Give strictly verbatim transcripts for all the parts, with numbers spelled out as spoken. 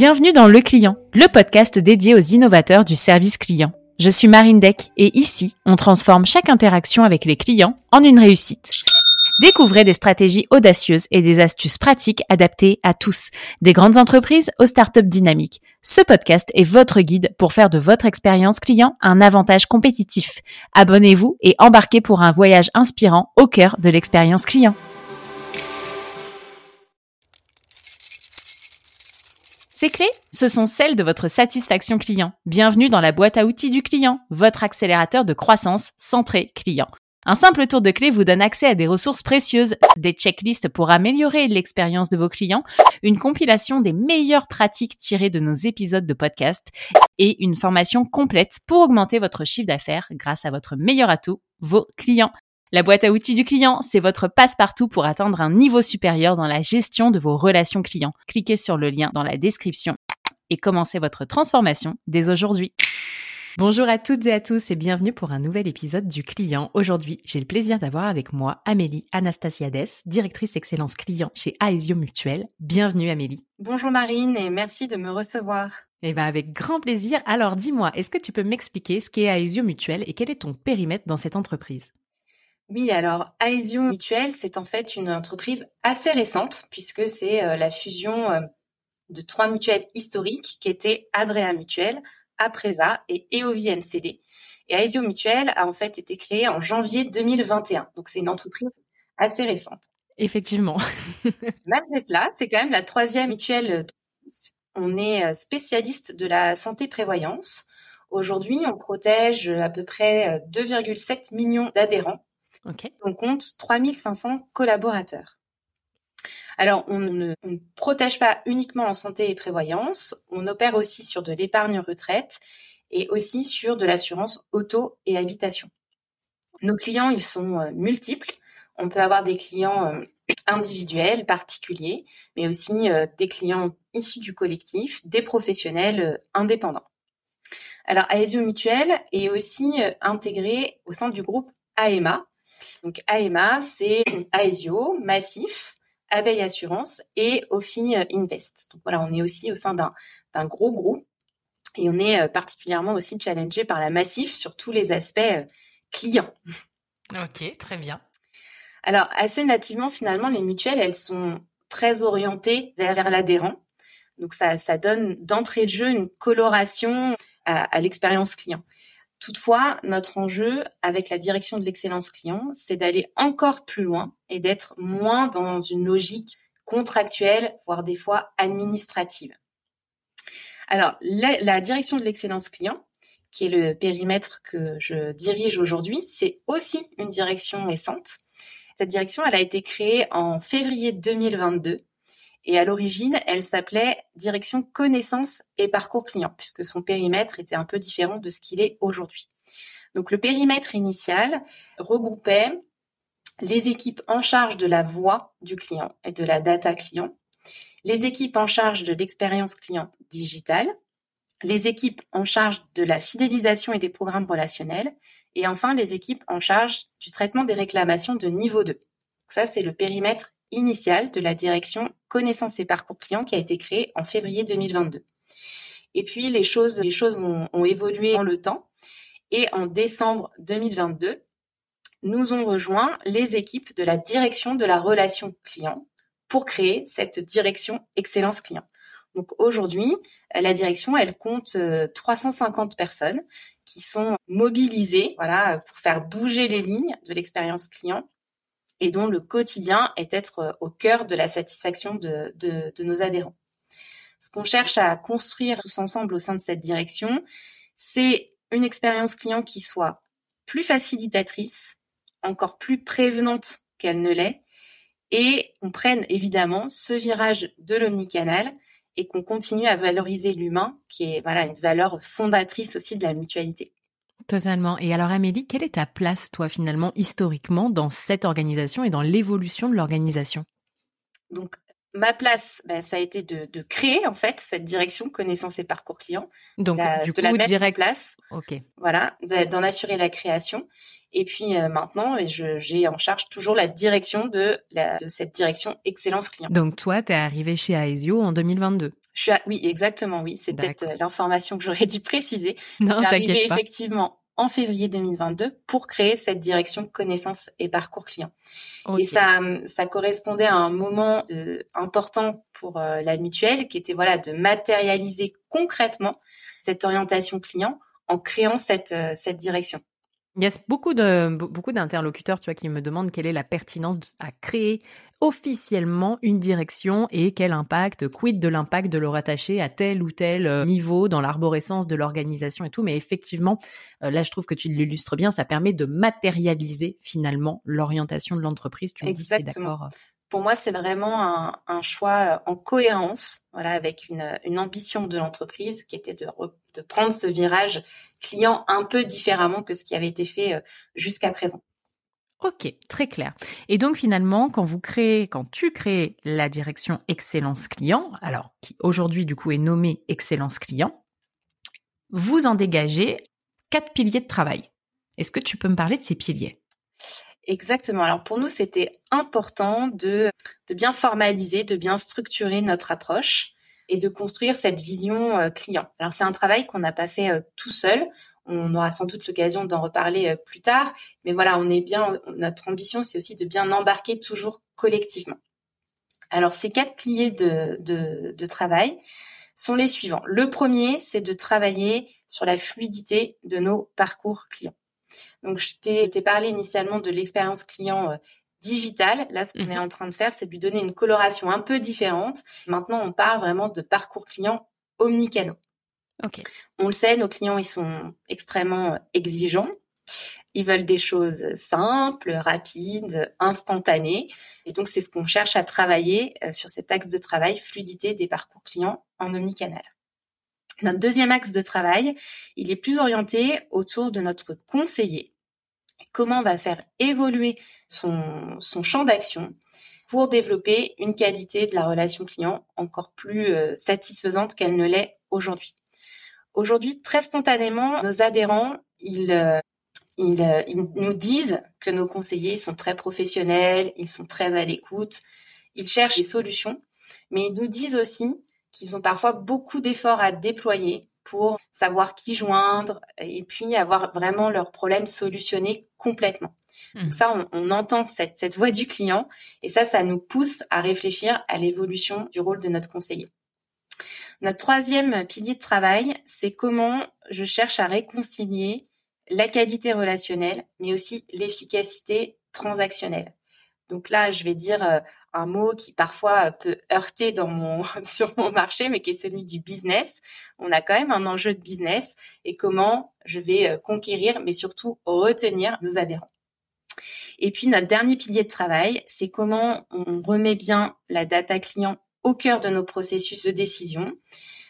Bienvenue dans Le Client, le podcast dédié aux innovateurs du service client. Je suis Marine Dec et ici, on transforme chaque interaction avec les clients en une réussite. Découvrez des stratégies audacieuses et des astuces pratiques adaptées à tous, des grandes entreprises aux startups dynamiques. Ce podcast est votre guide pour faire de votre expérience client un avantage compétitif. Abonnez-vous et embarquez pour un voyage inspirant au cœur de l'expérience client. Ces clés, ce sont celles de votre satisfaction client. Bienvenue dans la boîte à outils du client, votre accélérateur de croissance centré client. Un simple tour de clé vous donne accès à des ressources précieuses, des checklists pour améliorer l'expérience de vos clients, une compilation des meilleures pratiques tirées de nos épisodes de podcast et une formation complète pour augmenter votre chiffre d'affaires grâce à votre meilleur atout, vos clients. La boîte à outils du client, c'est votre passe-partout pour atteindre un niveau supérieur dans la gestion de vos relations clients. Cliquez sur le lien dans la description et commencez votre transformation dès aujourd'hui. Bonjour à toutes et à tous et bienvenue pour un nouvel épisode du Client. Aujourd'hui, j'ai le plaisir d'avoir avec moi Amélie Anastassiades, directrice excellence client chez AÉSIO Mutuelle. Bienvenue Amélie. Bonjour Marine et merci de me recevoir. Eh bien avec grand plaisir. Alors dis-moi, est-ce que tu peux m'expliquer ce qu'est AÉSIO Mutuelle et quel est ton périmètre dans cette entreprise ? Oui, alors AÉSIO Mutuelle, c'est en fait une entreprise assez récente puisque c'est euh, la fusion euh, de trois mutuelles historiques qui étaient Adréa Mutuelle, Apreva et E O V I M C D. Et AÉSIO Mutuelle a en fait été créée en janvier deux mille vingt et un. Donc, c'est une entreprise assez récente. Effectivement. Malgré cela, c'est quand même la troisième mutuelle. On est spécialiste de la santé prévoyance. Aujourd'hui, on protège à peu près deux virgule sept millions d'adhérents. Okay. On compte trois mille cinq cents collaborateurs. Alors, on ne, on ne protège pas uniquement en santé et prévoyance, on opère aussi sur de l'épargne retraite et aussi sur de l'assurance auto et habitation. Nos clients, ils sont multiples. On peut avoir des clients individuels, particuliers, mais aussi des clients issus du collectif, des professionnels indépendants. Alors, AÉSIO Mutuelle est aussi intégrée au sein du groupe Aéma. Donc, Aéma, c'est AÉSIO, Massif, Abeille Assurance et Ofi Invest. Donc voilà, on est aussi au sein d'un, d'un gros groupe et on est particulièrement aussi challengé par la Massif sur tous les aspects clients. Ok, très bien. Alors, assez nativement, finalement, les mutuelles, elles sont très orientées vers, vers l'adhérent. Donc, ça, ça donne d'entrée de jeu une coloration à, à l'expérience client. Toutefois, notre enjeu avec la direction de l'excellence client, c'est d'aller encore plus loin et d'être moins dans une logique contractuelle, voire des fois administrative. Alors, la, la direction de l'excellence client, qui est le périmètre que je dirige aujourd'hui, c'est aussi une direction récente. Cette direction, elle a été créée en février deux mille vingt-deux. Et à l'origine, elle s'appelait Direction Connaissance et Parcours Client, puisque son périmètre était un peu différent de ce qu'il est aujourd'hui. Donc, le périmètre initial regroupait les équipes en charge de la voix du client et de la data client, les équipes en charge de l'expérience client digitale, les équipes en charge de la fidélisation et des programmes relationnels, et enfin les équipes en charge du traitement des réclamations de niveau deux. Donc, ça, c'est le périmètre initiale de la direction Connaissance et Parcours Client qui a été créée en février deux mille vingt-deux. Et puis, les choses, les choses ont, ont évolué dans le temps. Et en décembre deux mille vingt-deux, nous ont rejoint les équipes de la direction de la relation client pour créer cette direction Excellence Client. Donc aujourd'hui, la direction, elle compte trois cent cinquante personnes qui sont mobilisées, voilà, pour faire bouger les lignes de l'expérience client et dont le quotidien est être au cœur de la satisfaction de, de, de nos adhérents. Ce qu'on cherche à construire tous ensemble au sein de cette direction, c'est une expérience client qui soit plus facilitatrice, encore plus prévenante qu'elle ne l'est, et qu'on prenne évidemment ce virage de l'omnicanal et qu'on continue à valoriser l'humain, qui est voilà une valeur fondatrice aussi de la mutualité. Totalement. Et alors Amélie, quelle est ta place, toi, finalement, historiquement, dans cette organisation et dans l'évolution de l'organisation ? Donc, ma place, ben, ça a été de, de créer, en fait, cette direction Connaissance et Parcours Client. Donc, la, du de coup, la mettre direct... en place. Ok. Voilà, de, d'en assurer la création. Et puis, euh, maintenant, je, j'ai en charge toujours la direction de, la, de cette direction Excellence Client. Donc, toi, tu es arrivée chez AÉSIO en deux mille vingt-deux. Je suis à... Oui, exactement, oui. C'est D'accord. peut-être l'information que j'aurais dû préciser. Non, t'inquiète pas. Effectivement en février deux mille vingt-deux pour créer cette direction connaissance et parcours client. Okay. Et ça, ça correspondait à un moment euh, important pour euh, la mutuelle qui était voilà de matérialiser concrètement cette orientation client en créant cette, euh, cette direction. Il y a beaucoup, de, beaucoup d'interlocuteurs tu vois, qui me demandent quelle est la pertinence à créer officiellement une direction et quel impact, quid de l'impact de le rattacher à tel ou tel niveau dans l'arborescence de l'organisation et tout. Mais effectivement, là, je trouve que tu l'illustres bien, ça permet de matérialiser finalement l'orientation de l'entreprise. Tu me dis, c'est d'accord. Pour moi, c'est vraiment un, un choix en cohérence, voilà, avec une, une ambition de l'entreprise qui était de, re, de prendre ce virage client un peu différemment que ce qui avait été fait jusqu'à présent. Ok, très clair. Et donc finalement, quand vous créez, quand tu crées la direction Excellence Client, alors qui aujourd'hui du coup est nommée Excellence Client, vous en dégagez quatre piliers de travail. Est-ce que tu peux me parler de ces piliers ? Exactement. Alors pour nous, c'était important de, de bien formaliser, de bien structurer notre approche et de construire cette vision euh, client. Alors c'est un travail qu'on n'a pas fait euh, tout seul. On aura sans doute l'occasion d'en reparler euh, plus tard. Mais voilà, on est bien. Notre ambition, c'est aussi de bien embarquer toujours collectivement. Alors ces quatre piliers de, de, de travail sont les suivants. Le premier, c'est de travailler sur la fluidité de nos parcours clients. Donc, je t'ai, t'ai parlé initialement de l'expérience client euh, digitale. Là, ce qu'on mmh. est en train de faire, c'est de lui donner une coloration un peu différente. Maintenant, on parle vraiment de parcours client omnicanaux. Okay. On le sait, nos clients, ils sont extrêmement exigeants. Ils veulent des choses simples, rapides, instantanées. Et donc, c'est ce qu'on cherche à travailler euh, sur cet axe de travail, fluidité des parcours clients en omnicanal. Notre deuxième axe de travail, il est plus orienté autour de notre conseiller. Comment on va faire évoluer son, son champ d'action pour développer une qualité de la relation client encore plus euh, satisfaisante qu'elle ne l'est aujourd'hui. Aujourd'hui, très spontanément, nos adhérents, ils, euh, ils, euh, ils nous disent que nos conseillers sont très professionnels, ils sont très à l'écoute, ils cherchent des solutions, mais ils nous disent aussi qu'ils ont parfois beaucoup d'efforts à déployer pour savoir qui joindre et puis avoir vraiment leurs problèmes solutionnés complètement. Mmh. Donc ça, on, on entend cette, cette voix du client et ça, ça nous pousse à réfléchir à l'évolution du rôle de notre conseiller. Notre troisième pilier de travail, c'est comment je cherche à réconcilier la qualité relationnelle, mais aussi l'efficacité transactionnelle. Donc là, je vais dire euh, un mot qui parfois peut heurter dans mon, sur mon marché, mais qui est celui du business. On a quand même un enjeu de business et comment je vais euh, conquérir, mais surtout retenir nos adhérents. Et puis, notre dernier pilier de travail, c'est comment on remet bien la data client au cœur de nos processus de décision.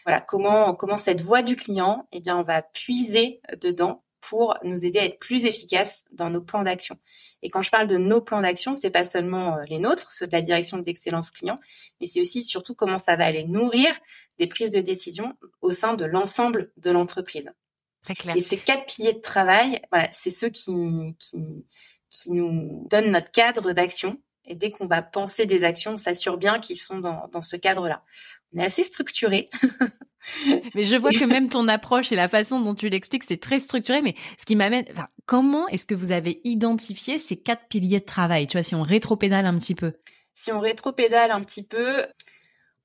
Voilà, comment, comment cette voix du client, eh bien, on va puiser dedans pour nous aider à être plus efficaces dans nos plans d'action. Et quand je parle de nos plans d'action, c'est pas seulement les nôtres, ceux de la direction de l'excellence client, mais c'est aussi surtout comment ça va aller nourrir des prises de décision au sein de l'ensemble de l'entreprise. Très clair. Et ces quatre piliers de travail, voilà, c'est ceux qui, qui, qui nous donnent notre cadre d'action. Et dès qu'on va penser des actions, on s'assure bien qu'ils sont dans, dans ce cadre-là. On est assez structuré. Mais je vois que même ton approche et la façon dont tu l'expliques, c'est très structuré. Mais ce qui m'amène, enfin, comment est-ce que vous avez identifié ces quatre piliers de travail? Tu vois, si on rétropédale un petit peu. Si on rétropédale un petit peu,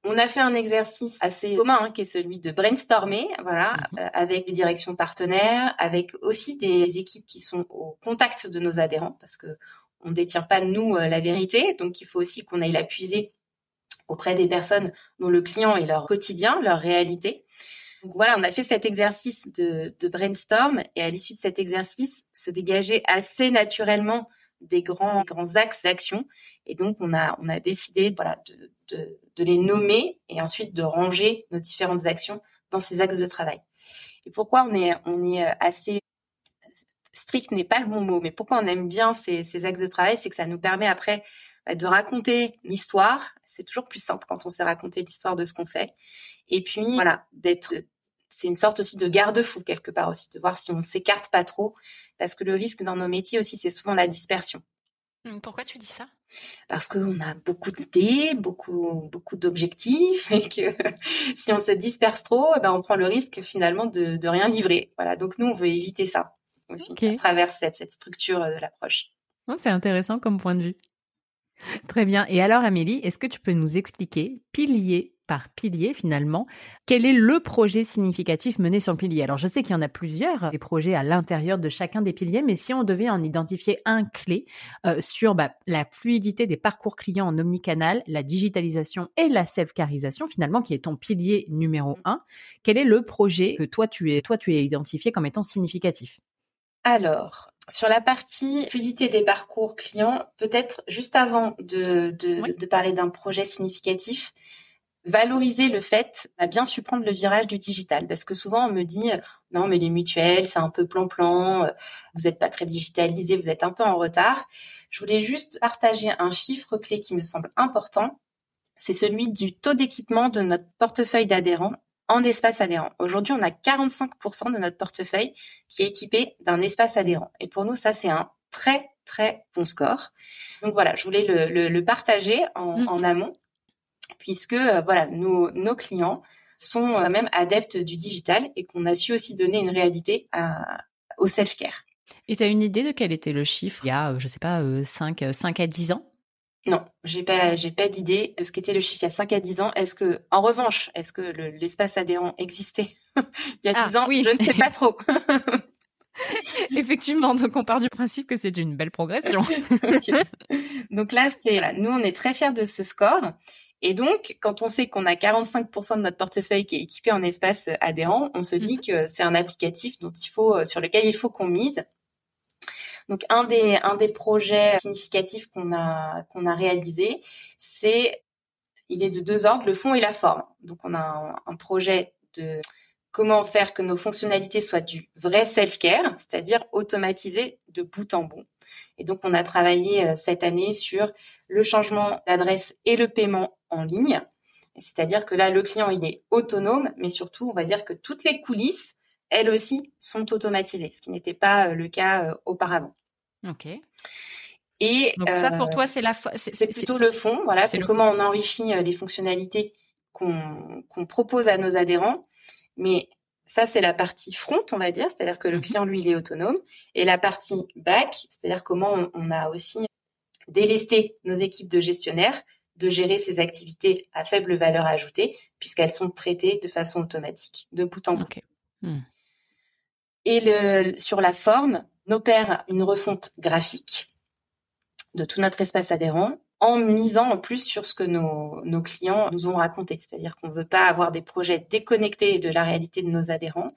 on a fait un exercice assez commun, hein, qui est celui de brainstormer, voilà, mm-hmm. euh, avec des directions partenaires, avec aussi des équipes qui sont au contact de nos adhérents, parce que on ne détient pas, nous, la vérité. Donc, il faut aussi qu'on aille la puiser auprès des personnes dont le client est leur quotidien, leur réalité. Donc, voilà, on a fait cet exercice de, de brainstorm. Et à l'issue de cet exercice, se dégageaient assez naturellement des grands, grands axes d'action. Et donc, on a, on a décidé voilà, de, de, de les nommer et ensuite de ranger nos différentes actions dans ces axes de travail. Et pourquoi on est, on est assez... strict n'est pas le bon mot, mais pourquoi on aime bien ces, ces axes de travail, c'est que ça nous permet après de raconter l'histoire. C'est toujours plus simple quand on sait raconter l'histoire de ce qu'on fait. Et puis, voilà, d'être, c'est une sorte aussi de garde-fou quelque part aussi, de voir si on s'écarte pas trop, parce que le risque dans nos métiers aussi, c'est souvent la dispersion. Pourquoi tu dis ça? Parce qu'on a beaucoup d'idées, beaucoup, beaucoup d'objectifs, et que si on se disperse trop, eh ben on prend le risque finalement de, de rien livrer. Voilà, donc nous, on veut éviter ça aussi, okay, à travers cette, cette structure de l'approche. Oh, c'est intéressant comme point de vue. Très bien. Et alors, Amélie, est-ce que tu peux nous expliquer, pilier par pilier finalement, quel est le projet significatif mené sur le pilier? Alors, je sais qu'il y en a plusieurs, des projets à l'intérieur de chacun des piliers, mais si on devait en identifier un clé euh, sur bah, la fluidité des parcours clients en omnicanal, la digitalisation et la self-carisation finalement, qui est ton pilier numéro un, quel est le projet que toi tu es, toi, tu es identifié comme étant significatif? Alors, sur la partie fluidité des parcours clients, peut-être juste avant de, de, oui. de parler d'un projet significatif, valoriser le fait à bien su prendre le virage du digital. Parce que souvent, on me dit « Non, mais les mutuelles, c'est un peu plan-plan, vous n'êtes pas très digitalisé, vous êtes un peu en retard. » Je voulais juste partager un chiffre clé qui me semble important. C'est celui du taux d'équipement de notre portefeuille d'adhérents en espace adhérent. Aujourd'hui, on a quarante-cinq pour cent de notre portefeuille qui est équipé d'un espace adhérent. Et pour nous, ça, c'est un très, très bon score. Donc voilà, je voulais le, le, le partager en, mmh. en amont, puisque euh, voilà, nos, nos clients sont euh, même adeptes du digital et qu'on a su aussi donner une réalité à, au self-care. Et tu as une idée de quel était le chiffre il y a, je ne sais pas, cinq, cinq à dix ans? Non, j'ai pas, j'ai pas d'idée de ce qu'était le chiffre il y a cinq à dix ans. Est-ce que, en revanche, est-ce que le, l'espace adhérent existait il y a dix ah, ans? Oui. Je ne sais pas trop. Effectivement, donc on part du principe que c'est une belle progression. Okay. Donc là, c'est, voilà, nous, on est très fiers de ce score. Et donc, quand on sait qu'on a quarante-cinq pour cent de notre portefeuille qui est équipé en espace adhérent, on se dit mm-hmm. que c'est un applicatif dont il faut, sur lequel il faut qu'on mise. Donc, un des, un des projets significatifs qu'on a, qu'on a réalisé, c'est, il est de deux ordres, le fond et la forme. Donc, on a un, un projet de comment faire que nos fonctionnalités soient du vrai self-care, c'est-à-dire automatisé de bout en bout. Et donc, on a travaillé euh, cette année sur le changement d'adresse et le paiement en ligne. C'est-à-dire que là, le client, il est autonome, mais surtout, on va dire que toutes les coulisses, elles aussi, sont automatisées, ce qui n'était pas le cas euh, auparavant. Ok. Et donc ça, euh, pour toi, c'est la fo- c'est, c'est, c'est plutôt c'est, le fond. Voilà, c'est, c'est le comment fond. On enrichit euh, les fonctionnalités qu'on, qu'on propose à nos adhérents. Mais ça, c'est la partie front, on va dire, c'est-à-dire que le client, lui, il est autonome. Et la partie back, c'est-à-dire comment on, on a aussi délesté nos équipes de gestionnaires de gérer ces activités à faible valeur ajoutée, puisqu'elles sont traitées de façon automatique, de bout en bout. Okay. Mmh. Et le, sur la forme, on opère une refonte graphique de tout notre espace adhérent en misant en plus sur ce que nos, nos clients nous ont raconté. C'est-à-dire qu'on ne veut pas avoir des projets déconnectés de la réalité de nos adhérents.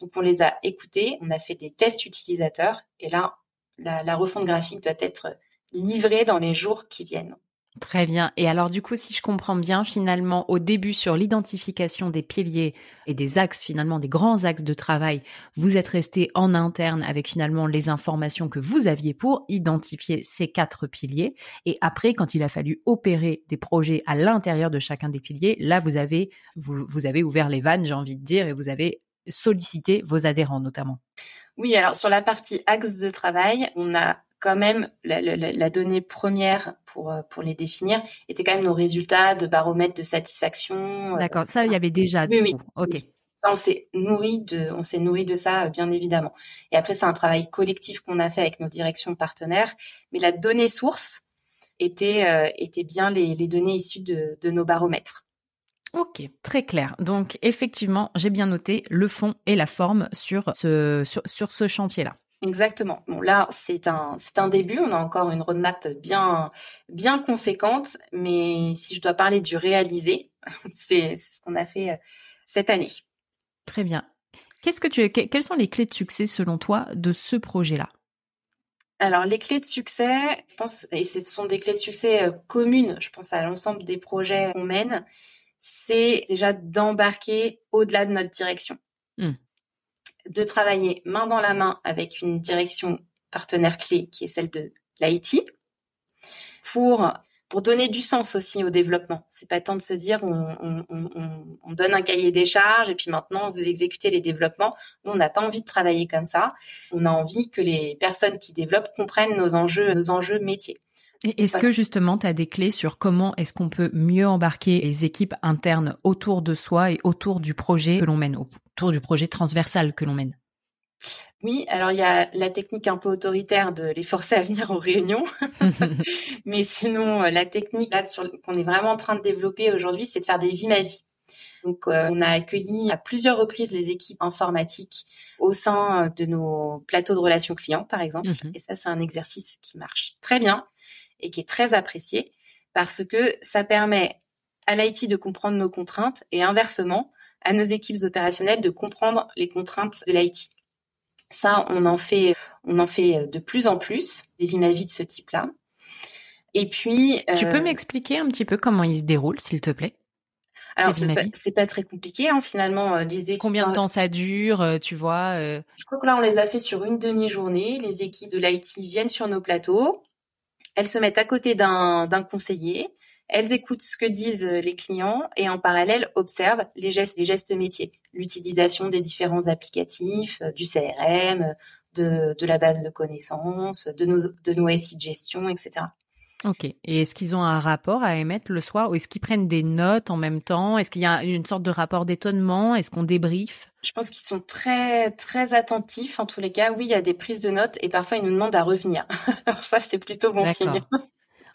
Donc, on les a écoutés, on a fait des tests utilisateurs et là, la, la refonte graphique doit être livrée dans les jours qui viennent. Très bien. Et alors, du coup, si je comprends bien, finalement, au début, sur l'identification des piliers et des axes, finalement, des grands axes de travail, vous êtes resté en interne avec, finalement, les informations que vous aviez pour identifier ces quatre piliers. Et après, quand il a fallu opérer des projets à l'intérieur de chacun des piliers, là, vous avez, vous, vous avez ouvert les vannes, j'ai envie de dire, et vous avez sollicité vos adhérents, notamment. Oui, alors, sur la partie axes de travail, on a quand même, la, la, la donnée première pour, pour les définir était quand même nos résultats de baromètre de satisfaction. D'accord, euh, ça, il y avait déjà. Oui, oui. Ok. Ça, on s'est nourri de, on s'est nourri de ça, bien évidemment. Et après, c'est un travail collectif qu'on a fait avec nos directions partenaires. Mais la donnée source était, euh, était bien les, les données issues de, de nos baromètres. Ok, très clair. Donc, effectivement, j'ai bien noté le fond et la forme sur ce, sur, sur ce chantier-là. Exactement. Bon, là, c'est un, c'est un début. On a encore une roadmap bien, bien conséquente. Mais si je dois parler du réalisé, c'est, c'est ce qu'on a fait cette année. Très bien. Qu'est-ce que tu, que, quelles sont les clés de succès, selon toi, de ce projet-là? Alors, les clés de succès, je pense, et ce sont des clés de succès communes, je pense, à l'ensemble des projets qu'on mène, c'est déjà d'embarquer au-delà de notre direction. Mmh. De travailler main dans la main avec une direction partenaire clé qui est celle de l'I T pour, pour donner du sens aussi au développement. C'est pas tant de se dire on, on, on, on donne un cahier des charges et puis maintenant vous exécutez les développements. Nous, on n'a pas envie de travailler comme ça. On a envie que les personnes qui développent comprennent nos enjeux, nos enjeux métiers. Et est-ce que justement, tu as des clés sur comment est-ce qu'on peut mieux embarquer les équipes internes autour de soi et autour du projet que l'on mène, autour du projet transversal que l'on mène? Oui, alors il y a la technique un peu autoritaire de les forcer à venir aux réunions. Mais sinon, la technique là, sur, qu'on est vraiment en train de développer aujourd'hui, c'est de faire des vies magiques. Donc, euh, on a accueilli à plusieurs reprises les équipes informatiques au sein de nos plateaux de relations clients, par exemple. Mmh. Et ça, c'est un exercice qui marche très bien et qui est très apprécié parce que ça permet à l'I T de comprendre nos contraintes et inversement, à nos équipes opérationnelles de comprendre les contraintes de l'I T. Ça, on en fait, on en fait de plus en plus, des vies-ma-vie de ce type-là. Et puis... Tu euh... peux m'expliquer un petit peu comment ils se déroulent, s'il te plaît? Alors, c'est, c'est, pas, c'est pas très compliqué, hein, finalement. Les équipes... Combien de temps ça dure, tu vois euh... Je crois que là, on les a fait sur une demi-journée. Les équipes de l'I T viennent sur nos plateaux. Elles se mettent à côté d'un, d'un conseiller. Elles écoutent ce que disent les clients et en parallèle observent les gestes, les gestes métiers, l'utilisation des différents applicatifs, du C R M, de, de la base de connaissances, de nos, de nos S I de gestion, et cetera. Ok. Et est-ce qu'ils ont un rapport à émettre le soir ou est-ce qu'ils prennent des notes en même temps? Est-ce qu'il y a une sorte de rapport d'étonnement? Est-ce qu'on débriefe? Je pense qu'ils sont très, très attentifs. En tous les cas, oui, il y a des prises de notes et parfois ils nous demandent à revenir. Alors ça, c'est plutôt bon signe.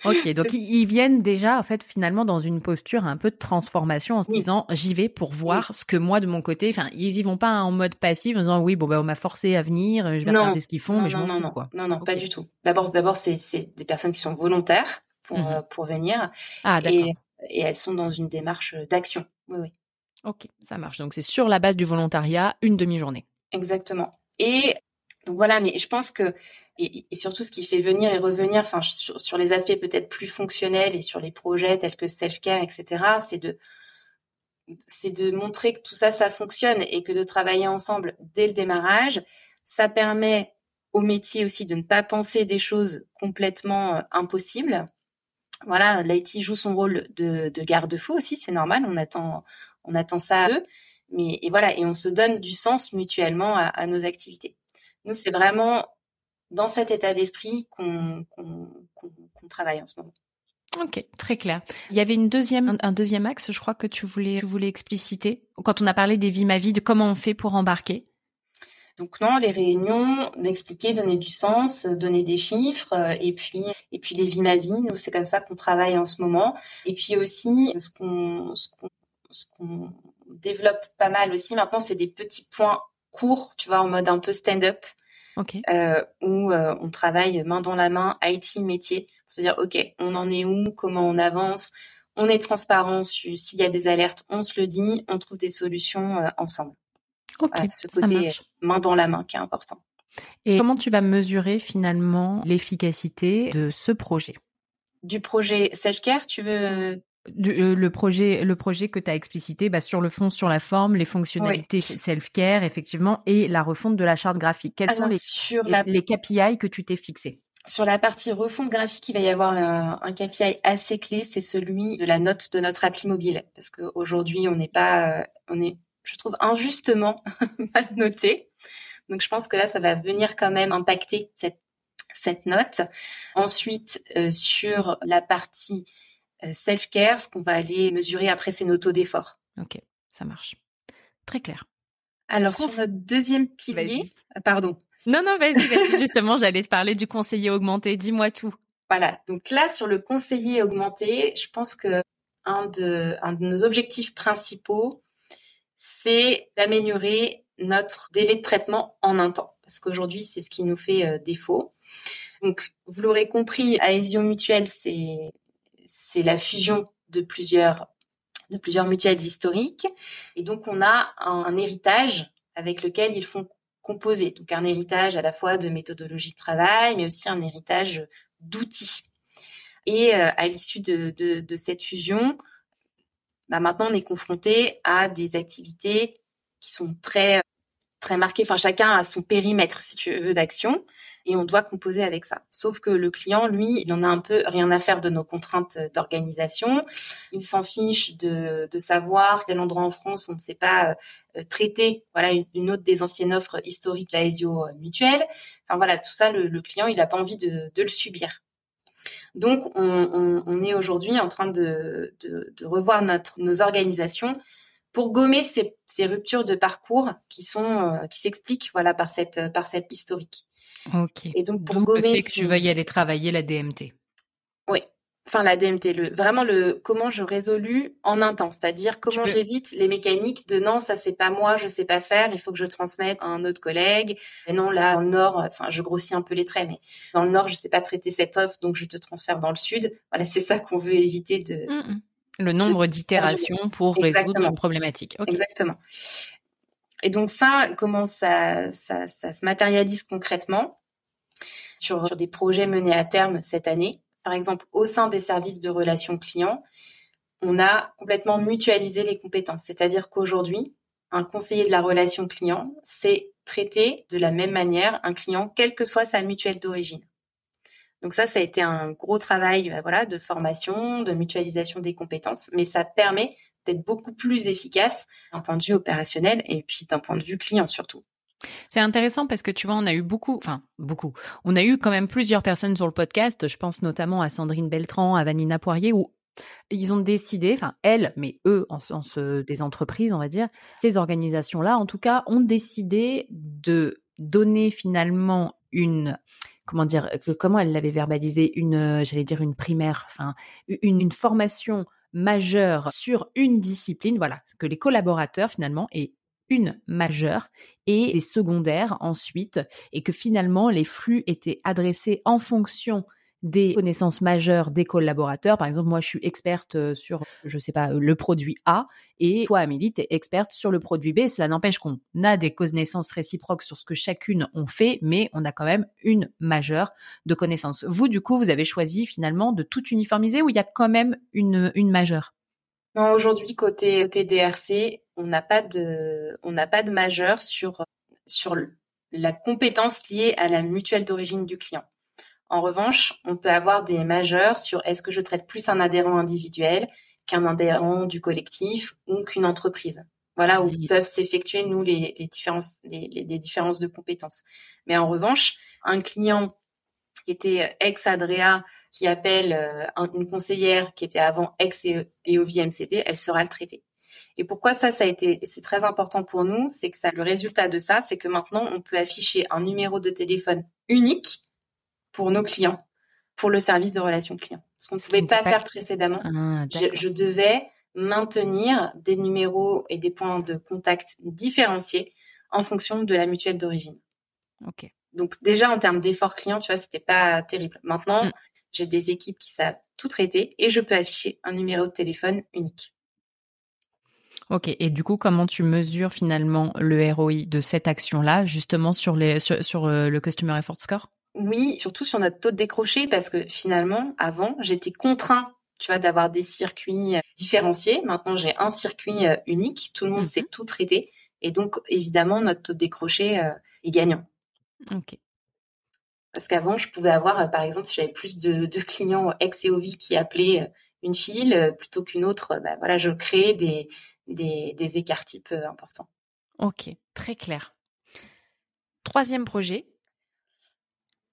Ok, donc ils viennent déjà en fait finalement dans une posture un peu de transformation en se oui. disant j'y vais pour voir oui. ce que moi de mon côté, enfin ils y vont pas en mode passif en disant oui bon ben on m'a forcé à venir, je vais non. regarder ce qu'ils font non, mais je non, m'en non, fous non. quoi. Non non okay. pas du tout. D'abord d'abord c'est, c'est des personnes qui sont volontaires pour mm-hmm. euh, pour venir ah, et, et elles sont dans une démarche d'action. Oui oui. Ok, ça marche. Donc c'est sur la base du volontariat une demi-journée. Exactement. Et donc voilà, mais je pense que Et, et surtout, ce qui fait venir et revenir, enfin, sur, sur les aspects peut-être plus fonctionnels et sur les projets tels que self-care, et cetera, c'est de, c'est de montrer que tout ça, ça fonctionne et que de travailler ensemble dès le démarrage, ça permet au métier aussi de ne pas penser des choses complètement euh, impossibles. Voilà, l'I T joue son rôle de, de garde-fou aussi, c'est normal, on attend, on attend ça à eux, mais et voilà, et on se donne du sens mutuellement à, à nos activités. Nous, c'est vraiment dans cet état d'esprit qu'on, qu'on, qu'on, qu'on travaille en ce moment. Ok, très clair. Il y avait une deuxième, un deuxième axe, je crois, que tu voulais, tu voulais expliciter, quand on a parlé des vies ma vie, de comment on fait pour embarquer. Donc non, les réunions, d'expliquer, donner du sens, donner des chiffres, et puis et puis les vies ma vie, nous, c'est comme ça qu'on travaille en ce moment. Et puis aussi, ce qu'on, ce qu'on, ce qu'on développe pas mal aussi maintenant, c'est des petits points courts, tu vois, en mode un peu stand-up. Okay. Euh, où euh, on travaille main dans la main, I T métier, pour se dire ok, on en est où, comment on avance, on est transparent, su, s'il y a des alertes, on se le dit, on trouve des solutions euh, ensemble. Ok, voilà, ce côté main dans la main qui est important. Et comment tu vas mesurer finalement l'efficacité de ce projet? Du projet self-care, tu veux? Du, le projet, le projet que tu as explicité, bah, sur le fond, sur la forme, les fonctionnalités oui. self-care, effectivement, et la refonte de la charte graphique. Quels ah sont non, les, sur les, la... les K P I que tu t'es fixé? Sur la partie refonte graphique, il va y avoir un, un K P I assez clé, c'est celui de la note de notre appli mobile. Parce qu'aujourd'hui, on n'est pas, on est, je trouve, injustement mal noté. Donc, je pense que là, ça va venir quand même impacter cette, cette note. Ensuite, euh, sur la partie self-care, ce qu'on va aller mesurer après, c'est nos taux d'effort. Ok, ça marche. Très clair. Alors, Cons- sur notre deuxième pilier... Vas-y. Pardon. Non, non, vas-y, vas-y. Justement, j'allais te parler du conseiller augmenté. Dis-moi tout. Voilà. Donc là, sur le conseiller augmenté, je pense que un de, un de nos objectifs principaux, c'est d'améliorer notre délai de traitement en un temps. Parce qu'aujourd'hui, c'est ce qui nous fait euh, défaut. Donc, vous l'aurez compris, AÉSIO Mutuelle, c'est... c'est la fusion de plusieurs, de plusieurs mutuelles historiques. Et donc, on a un, un héritage avec lequel ils font composer. Donc, un héritage à la fois de méthodologie de travail, mais aussi un héritage d'outils. Et euh, à l'issue de, de, de cette fusion, bah, maintenant, on est confronté à des activités qui sont très, très marquées. Enfin, chacun a son périmètre, si tu veux, d'action. Et on doit composer avec ça. Sauf que le client, lui, il en a un peu rien à faire de nos contraintes d'organisation. Il s'en fiche de, de savoir quel endroit en France on ne sait pas euh, traiter. Voilà une, une autre des anciennes offres historiques d'AÉSIO Mutuelle. Enfin voilà, tout ça, le, le client, il n'a pas envie de, de le subir. Donc, on, on, on est aujourd'hui en train de, de, de revoir notre, nos organisations pour gommer ces, ces ruptures de parcours qui sont euh, qui s'expliquent voilà par cette par cette historique. Ok. Et donc pour D'où gommer le fait que ces... tu veuilles aller travailler la D M T. Oui. Enfin la D M T, le vraiment le comment je résolue en un temps, c'est-à-dire comment peux... j'évite les mécaniques de non ça c'est pas moi, je sais pas faire, il faut que je transmette à un autre collègue. Et non là dans le nord, enfin je grossis un peu les traits mais dans le nord, je sais pas traiter cette offre donc je te transfère dans le sud. Voilà, c'est ça qu'on veut éviter de Mm-mm. Le nombre d'itérations pour Exactement. résoudre une problématique. Okay. Exactement. Et donc ça, comment ça, ça, ça se matérialise concrètement sur, sur des projets menés à terme cette année. Par exemple, au sein des services de relations clients, on a complètement mutualisé les compétences. C'est-à-dire qu'aujourd'hui, un conseiller de la relation client sait traiter de la même manière un client, quelle que soit sa mutuelle d'origine. Donc ça, ça a été un gros travail voilà, de formation, de mutualisation des compétences, mais ça permet d'être beaucoup plus efficace d'un point de vue opérationnel et puis d'un point de vue client surtout. C'est intéressant parce que tu vois, on a eu beaucoup, enfin beaucoup, on a eu quand même plusieurs personnes sur le podcast, je pense notamment à Sandrine Beltran, à Vanina Poirier, où ils ont décidé, enfin elles, mais eux, en sens des entreprises, on va dire, ces organisations-là, en tout cas, ont décidé de donner finalement une... Comment dire, que, comment elle l'avait verbalisé, une, j'allais dire une primaire, enfin, une, une formation majeure sur une discipline, voilà, que les collaborateurs finalement aient une majeure et les secondaires ensuite, et que finalement les flux étaient adressés en fonction des connaissances majeures des collaborateurs. Par exemple, moi, je suis experte sur, je sais pas, le produit A et toi, Amélie, tu es experte sur le produit B. Cela n'empêche qu'on a des connaissances réciproques sur ce que chacune on fait, mais on a quand même une majeure de connaissances. Vous, du coup, vous avez choisi finalement de tout uniformiser ou il y a quand même une, une majeure? Non, aujourd'hui, côté, côté D R C, on n'a pas de, on n'a pas de majeure sur, sur la compétence liée à la mutuelle d'origine du client. En revanche, on peut avoir des majeurs sur est-ce que je traite plus un adhérent individuel qu'un adhérent du collectif ou qu'une entreprise. Voilà où oui. peuvent s'effectuer, nous, les, les, différences, les, les, les différences de compétences. Mais en revanche, un client qui était ex-Adréa, qui appelle euh, un, une conseillère qui était avant ex-E O V I M C D, elle sera le traiter. Et pourquoi ça, ça a été, c'est très important pour nous, c'est que ça, le résultat de ça, c'est que maintenant, on peut afficher un numéro de téléphone unique pour nos clients, pour le service de relations clients. Ce qu'on ne pouvait pas faire précédemment. Ah, je, je devais maintenir des numéros et des points de contact différenciés en fonction de la mutuelle d'origine. Okay. Donc déjà, en termes d'effort client, tu vois, c'était pas terrible. Maintenant, mm. j'ai des équipes qui savent tout traiter et je peux afficher un numéro de téléphone unique. Ok, et du coup, comment tu mesures finalement le R O I de cette action-là, justement sur, les, sur, sur le Customer Effort Score ? Oui, surtout sur notre taux de décroché, parce que finalement, avant, j'étais contraint, tu vois, d'avoir des circuits différenciés. Maintenant, j'ai un circuit unique, tout le monde mm-hmm. sait tout traiter. Et donc, évidemment, notre taux de décroché euh, est gagnant. Ok. Parce qu'avant, je pouvais avoir, euh, par exemple, si j'avais plus de, de clients ex-E O V I qui appelaient une file euh, plutôt qu'une autre, bah, voilà, je créais des, des, des écarts types euh, importants. Ok, très clair. Troisième projet.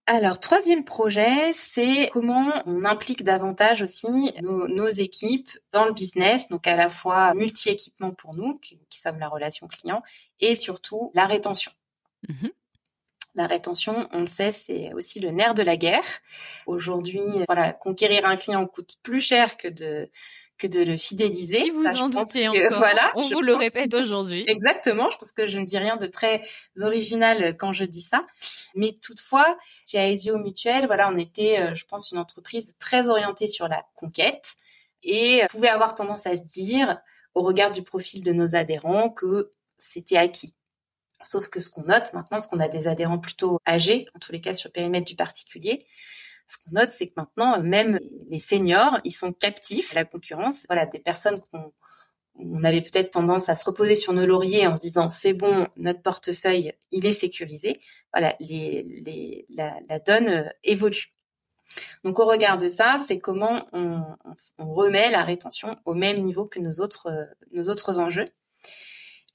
Alors, troisième projet, c'est comment on implique davantage aussi nos, nos équipes dans le business, donc à la fois multi-équipement pour nous, qui, qui sommes la relation client, et surtout la rétention. Mmh. La rétention, on le sait, c'est aussi le nerf de la guerre. Aujourd'hui, voilà, conquérir un client coûte plus cher que de... que de le fidéliser. Si vous ça, en doutez encore, que, voilà, on vous le répète que, aujourd'hui. Exactement, je pense que je ne dis rien de très original quand je dis ça. Mais toutefois, chez AÉSIO Mutuelle, voilà, on était, je pense, une entreprise très orientée sur la conquête et pouvait avoir tendance à se dire, au regard du profil de nos adhérents, que c'était acquis. Sauf que ce qu'on note maintenant, parce qu'on a des adhérents plutôt âgés, en tous les cas sur le périmètre du particulier, ce qu'on note, c'est que maintenant, même les seniors, ils sont captifs à la concurrence. Voilà, des personnes qu'on on avait peut-être tendance à se reposer sur nos lauriers en se disant « c'est bon, notre portefeuille, il est sécurisé ». Voilà, les, les, la, la donne évolue. Donc, au regard de ça, c'est comment on, on remet la rétention au même niveau que nos autres, nos autres enjeux.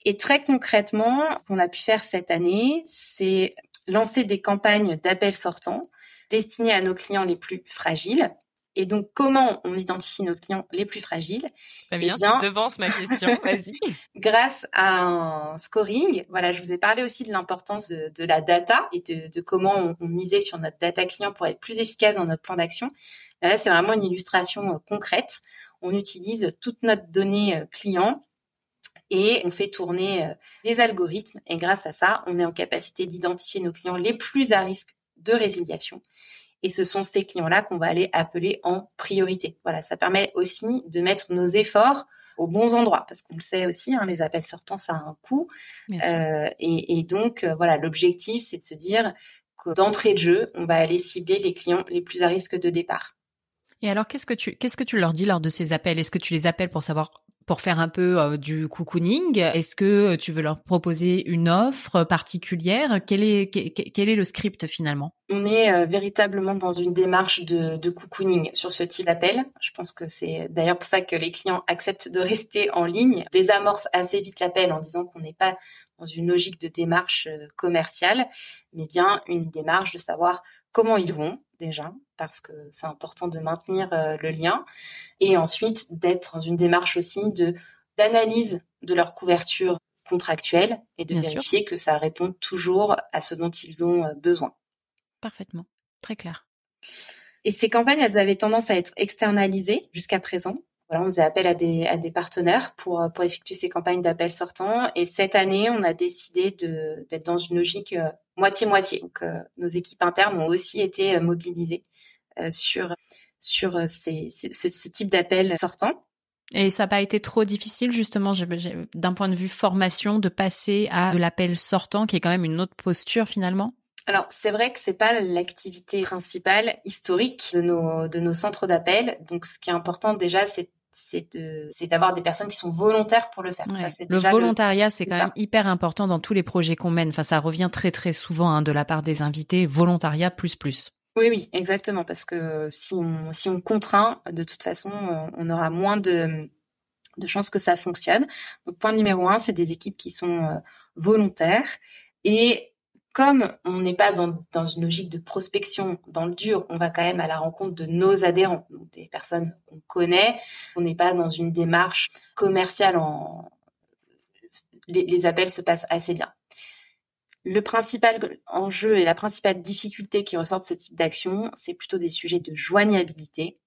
Et très concrètement, ce qu'on a pu faire cette année, c'est lancer des campagnes d'appels sortants destinées à nos clients les plus fragiles Et donc, comment on identifie nos clients les plus fragiles? Très bien, eh bien tu devances ma question, vas-y. Grâce à un scoring, voilà, je vous ai parlé aussi de l'importance de, de la data et de, de comment on, on misait sur notre data client pour être plus efficace dans notre plan d'action. Là, c'est vraiment une illustration euh, concrète. On utilise toute notre donnée euh, client et on fait tourner euh, des algorithmes. Et grâce à ça, on est en capacité d'identifier nos clients les plus à risque de résiliation. Et ce sont ces clients-là qu'on va aller appeler en priorité. Voilà, ça permet aussi de mettre nos efforts aux bons endroits, parce qu'on le sait aussi, hein, les appels sortants, ça a un coût. Euh, et, et donc, euh, voilà, l'objectif, c'est de se dire que d'entrée de jeu, on va aller cibler les clients les plus à risque de départ. Et alors, qu'est-ce que tu, qu'est-ce que tu leur dis lors de ces appels? Est-ce que tu les appelles pour savoir, pour faire un peu euh, du cocooning? Est-ce que tu veux leur proposer une offre particulière? Quel est, quel est le script finalement? On est euh, véritablement dans une démarche de, de cocooning sur ce type d'appel. Je pense que c'est d'ailleurs pour ça que les clients acceptent de rester en ligne. On désamorce assez vite l'appel en disant qu'on n'est pas dans une logique de démarche commerciale, mais bien une démarche de savoir comment ils vont déjà, parce que c'est important de maintenir euh, le lien, et ensuite d'être dans une démarche aussi de, d'analyse de leur couverture contractuelle et de Bien vérifier sûr. Que ça répond toujours à ce dont ils ont besoin. Parfaitement, très clair. Et ces campagnes, elles avaient tendance à être externalisées jusqu'à présent. Voilà, on faisait appel à des, à des partenaires pour, pour effectuer ces campagnes d'appels sortants. Et cette année, on a décidé de, d'être dans une logique euh, moitié-moitié. Donc, euh, nos équipes internes ont aussi été euh, mobilisées euh, sur, sur ces, ces, ce, ce type d'appels sortants. Et ça n'a pas été trop difficile, justement, j'ai, j'ai, d'un point de vue formation, de passer à de l'appel sortant, qui est quand même une autre posture, finalement? Alors, c'est vrai que c'est pas l'activité principale historique de nos, de nos centres d'appel. Donc, ce qui est important, déjà, c'est C'est, de, c'est d'avoir des personnes qui sont volontaires pour le faire. Ouais. Ça, c'est le déjà volontariat, le... c'est quand c'est même hyper important dans tous les projets qu'on mène. Enfin, ça revient très, très souvent hein, de la part des invités. Volontariat plus plus. Oui, oui, exactement. Parce que si on, si on contraint, de toute façon, on aura moins de, de chances que ça fonctionne. Donc, point numéro un, c'est des équipes qui sont volontaires. Et comme on n'est pas dans, dans une logique de prospection dans le dur, on va quand même à la rencontre de nos adhérents, donc des personnes qu'on connaît. On n'est pas dans une démarche commerciale. En... Les, les appels se passent assez bien. Le principal enjeu et la principale difficulté qui ressort de ce type d'action, c'est plutôt des sujets de joignabilité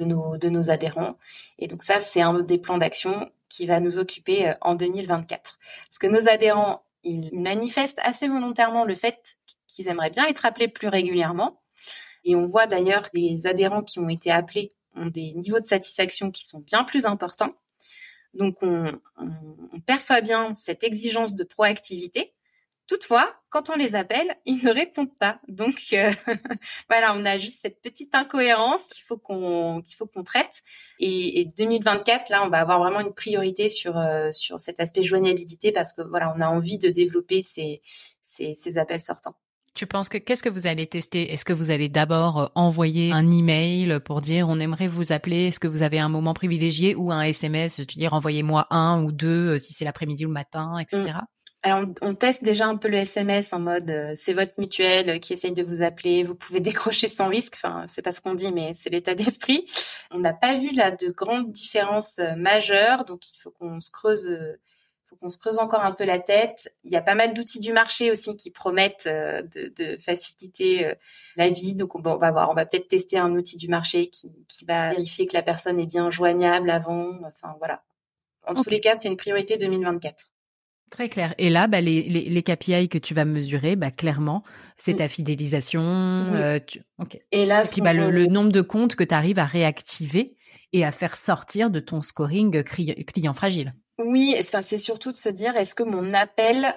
de nos, de nos adhérents. Et donc ça, c'est un des plans d'action qui va nous occuper en deux mille vingt-quatre. Parce que nos adhérents, ils manifestent assez volontairement le fait qu'ils aimeraient bien être appelés plus régulièrement. Et on voit d'ailleurs que les adhérents qui ont été appelés ont des niveaux de satisfaction qui sont bien plus importants. Donc, on, on, on perçoit bien cette exigence de proactivité. Toutefois, quand on les appelle, ils ne répondent pas. Donc, euh, voilà, on a juste cette petite incohérence qu'il faut qu'on, qu'il faut qu'on traite. Et, et deux mille vingt-quatre, là, on va avoir vraiment une priorité sur, euh, sur cet aspect joignabilité parce que, voilà, on a envie de développer ces, ces, ces appels sortants. Tu penses que qu'est-ce que vous allez tester? Est-ce que vous allez d'abord envoyer un email pour dire on aimerait vous appeler? Est-ce que vous avez un moment privilégié ou un S M S? Je veux dire, envoyez-moi un ou deux si c'est l'après-midi ou le matin, et cetera. Mm. Alors, on teste déjà un peu le S M S en mode euh, « c'est votre mutuelle qui essaye de vous appeler, vous pouvez décrocher sans risque ». Enfin, c'est pas ce qu'on dit, mais c'est l'état d'esprit. On n'a pas vu là de grandes différences euh, majeures, donc il faut qu'on se creuse, euh, faut qu'on se creuse encore un peu la tête. Il y a pas mal d'outils du marché aussi qui promettent euh, de, de faciliter euh, la vie. Donc, on, bon, on va voir, on va peut-être tester un outil du marché qui, qui va vérifier que la personne est bien joignable avant. Enfin, voilà. En okay. tous les cas, c'est une priorité deux mille vingt-quatre. Très clair. Et là, bah, les, les, les K P I que tu vas mesurer, bah, clairement, c'est ta fidélisation. Oui. Euh, tu... okay. Et là, et puis, bah, le, le nombre de comptes que tu arrives à réactiver et à faire sortir de ton scoring cri- client fragile. Oui, enfin, c'est surtout de se dire, est-ce que mon appel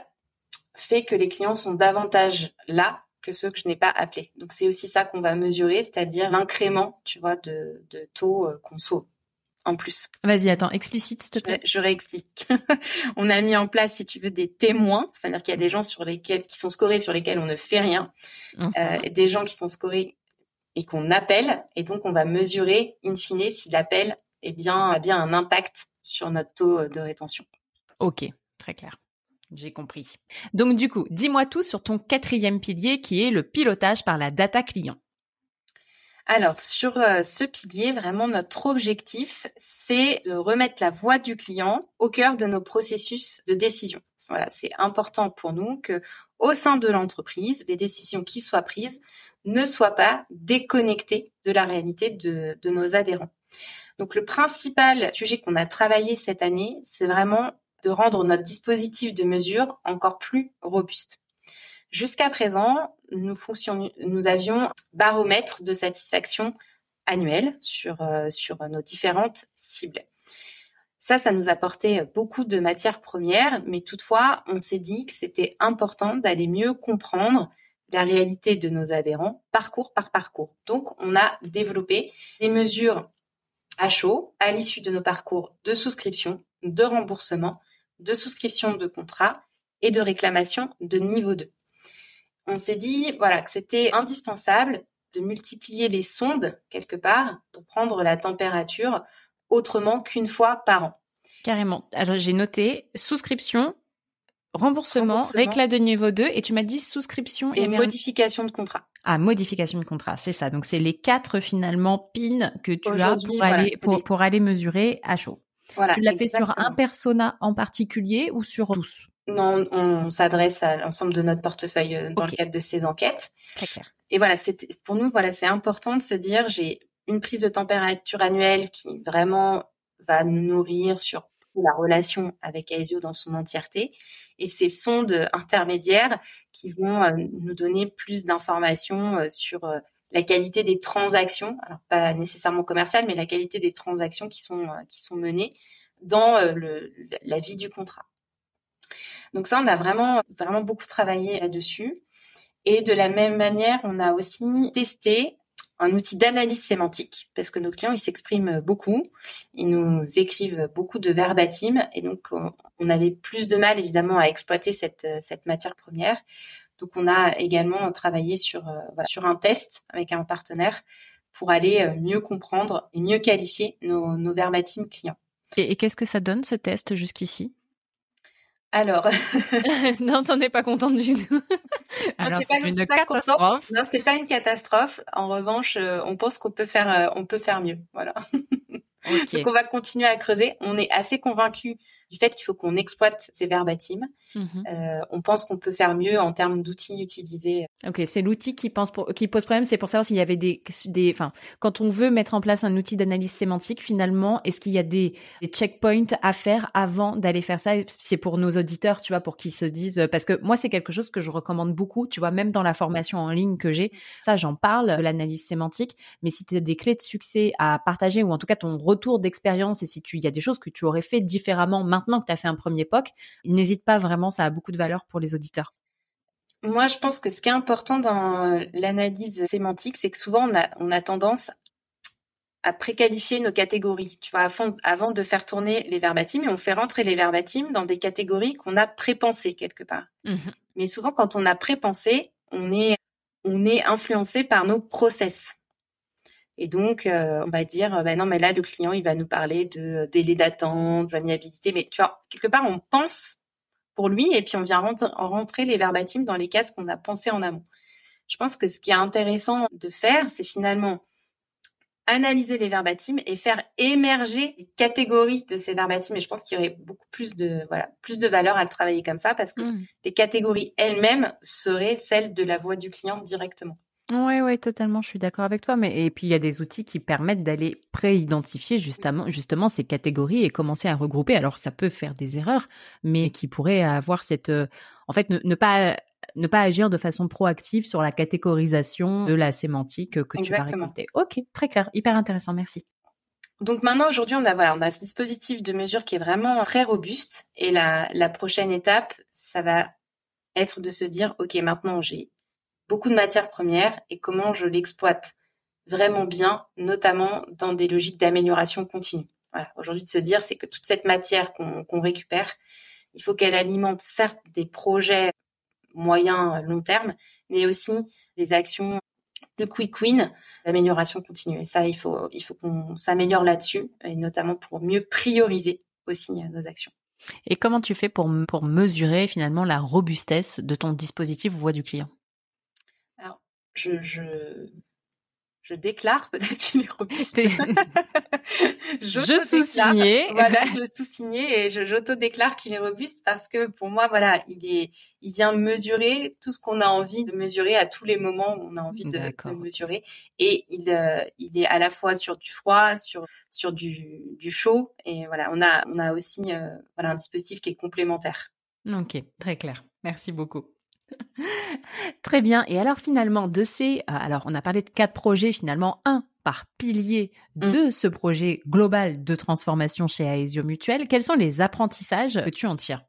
fait que les clients sont davantage là que ceux que je n'ai pas appelés? Donc, c'est aussi ça qu'on va mesurer, c'est-à-dire l'incrément, tu vois, de, de taux euh, qu'on sauve. En plus. Vas-y, attends, explicite, s'il te plaît. Je réexplique. On a mis en place, si tu veux, des témoins, c'est-à-dire qu'il y a des gens sur lesquels, qui sont scorés sur lesquels on ne fait rien, mmh. euh, des gens qui sont scorés et qu'on appelle, et donc on va mesurer, in fine, si l'appel eh bien, a bien un impact sur notre taux de rétention. Ok, très clair. J'ai compris. Donc du coup, dis-moi tout sur ton quatrième pilier qui est le pilotage par la data client. Alors, sur euh, ce pilier, vraiment, notre objectif, c'est de remettre la voix du client au cœur de nos processus de décision. Voilà, c'est important pour nous que, au sein de l'entreprise, les décisions qui soient prises ne soient pas déconnectées de la réalité de, de nos adhérents. Donc, le principal sujet qu'on a travaillé cette année, c'est vraiment de rendre notre dispositif de mesure encore plus robuste. Jusqu'à présent, nous, nous avions baromètre de satisfaction annuel sur, euh, sur nos différentes cibles. Ça, ça nous apportait beaucoup de matières premières, mais toutefois, on s'est dit que c'était important d'aller mieux comprendre la réalité de nos adhérents, parcours par parcours. Donc, on a développé des mesures à chaud, à l'issue de nos parcours de souscription, de remboursement, de souscription de contrat et de réclamation de niveau deux. On s'est dit voilà, que c'était indispensable de multiplier les sondes quelque part pour prendre la température autrement qu'une fois par an. Carrément. Alors, j'ai noté souscription, remboursement, remboursement. réclame de niveau deux et tu m'as dit souscription et, et modification de contrat. Ah, modification de contrat, c'est ça. Donc, c'est les quatre finalement pins que tu as pour, voilà, aller, pour, des... pour aller mesurer à chaud. Voilà, tu l'as exactement. Fait sur un persona en particulier ou sur tous ? Non, on s'adresse à l'ensemble de notre portefeuille dans okay. le cadre de ces enquêtes. Très clair. Et voilà, c'est, pour nous, voilà, c'est important de se dire, j'ai une prise de température annuelle qui vraiment va nous nourrir sur la relation avec AÉSIO dans son entièreté. Et ces sondes intermédiaires qui vont nous donner plus d'informations sur la qualité des transactions, alors pas nécessairement commerciales, mais la qualité des transactions qui sont, qui sont menées dans le, la vie du contrat. Donc ça, on a vraiment, vraiment beaucoup travaillé là-dessus. Et de la même manière, on a aussi testé un outil d'analyse sémantique parce que nos clients, ils s'expriment beaucoup. Ils nous écrivent beaucoup de verbatim. Et donc, on avait plus de mal, évidemment, à exploiter cette, cette matière première. Donc, on a également travaillé sur, sur un test avec un partenaire pour aller mieux comprendre et mieux qualifier nos, nos verbatim clients. Et, et qu'est-ce que ça donne, ce test, jusqu'ici ? Alors, non, t'en es pas contente du tout. Alors, c'est, c'est pas, une catastrophe. Non, c'est pas une catastrophe. En revanche, euh, on pense qu'on peut faire, euh, on peut faire mieux. Voilà. Okay. Donc, on va continuer à creuser. On est assez convaincus du fait qu'il faut qu'on exploite ces verbatim. Mm-hmm. Euh, on pense qu'on peut faire mieux en termes d'outils utilisés. Ok, c'est l'outil qui, pense pour, qui pose problème. C'est pour savoir s'il y avait des, des, enfin, quand on veut mettre en place un outil d'analyse sémantique, finalement, est-ce qu'il y a des, des checkpoints à faire avant d'aller faire ça ? C'est pour nos auditeurs, tu vois, pour qu'ils se disent, parce que moi, c'est quelque chose que je recommande beaucoup, tu vois, même dans la formation en ligne que j'ai. Ça, j'en parle de l'analyse sémantique. Mais si tu as des clés de succès à partager ou en tout cas ton retour d'expérience et si tu il y a des choses que tu aurais fait différemment maintenant que tu as fait un premier P O C, n'hésite pas vraiment, ça a beaucoup de valeur pour les auditeurs. Moi, je pense que ce qui est important dans l'analyse sémantique, c'est que souvent on a, on a tendance à préqualifier nos catégories, tu vois, avant, avant de faire tourner les verbatim et on fait rentrer les verbatim dans des catégories qu'on a prépensées quelque part. Mmh. Mais souvent, quand on a prépensé, on est, on est influencé par nos process. Et donc, euh, on va dire, ben bah non, mais là, le client, il va nous parler de délai d'attente, joignabilité. Mais tu vois, quelque part, on pense pour lui et puis on vient rentrer, rentrer les verbatim dans les cases qu'on a pensées en amont. Je pense que ce qui est intéressant de faire, c'est finalement analyser les verbatim et faire émerger les catégories de ces verbatim. Et je pense qu'il y aurait beaucoup plus de, voilà, plus de valeur à le travailler comme ça parce que mmh. les catégories elles-mêmes seraient celles de la voix du client directement. Oui, oui, totalement, je suis d'accord avec toi. Mais, et puis, il y a des outils qui permettent d'aller pré-identifier justement, justement ces catégories et commencer à regrouper. Alors, ça peut faire des erreurs, mais qui pourraient avoir cette… Euh, en fait, ne, ne, pas, ne pas agir de façon proactive sur la catégorisation de la sémantique que Exactement. Tu vas raconter. Ok, très clair, hyper intéressant, merci. Donc maintenant, aujourd'hui, on a, voilà, on a ce dispositif de mesure qui est vraiment très robuste. Et la, la prochaine étape, ça va être de se dire, ok, maintenant, j'ai… beaucoup de matières premières et comment je l'exploite vraiment bien, notamment dans des logiques d'amélioration continue. Voilà. Aujourd'hui, de se dire, c'est que toute cette matière qu'on, qu'on récupère, il faut qu'elle alimente certes des projets moyens, long terme, mais aussi des actions de quick win, d'amélioration continue. Et ça, il faut, il faut qu'on s'améliore là-dessus, et notamment pour mieux prioriser aussi nos actions. Et comment tu fais pour, pour mesurer finalement la robustesse de ton dispositif voix du client ? Je, je je déclare, peut-être qu'il est repoussé. je je sous-signais. Voilà, je sous-signais et je, j'auto-déclare qu'il est robuste parce que pour moi, voilà, il est, il vient mesurer tout ce qu'on a envie de mesurer à tous les moments où on a envie de, de mesurer. Et il, euh, il est à la fois sur du froid, sur, sur du, du chaud. Et voilà, on a, on a aussi, euh, voilà, un dispositif qui est complémentaire. Ok, très clair. Merci beaucoup. Très bien. Et alors, finalement, de ces, alors, on a parlé de quatre projets, finalement, un par pilier de mmh. ce projet global de transformation chez AÉSIO Mutuelle. Quels sont les apprentissages que tu en tires?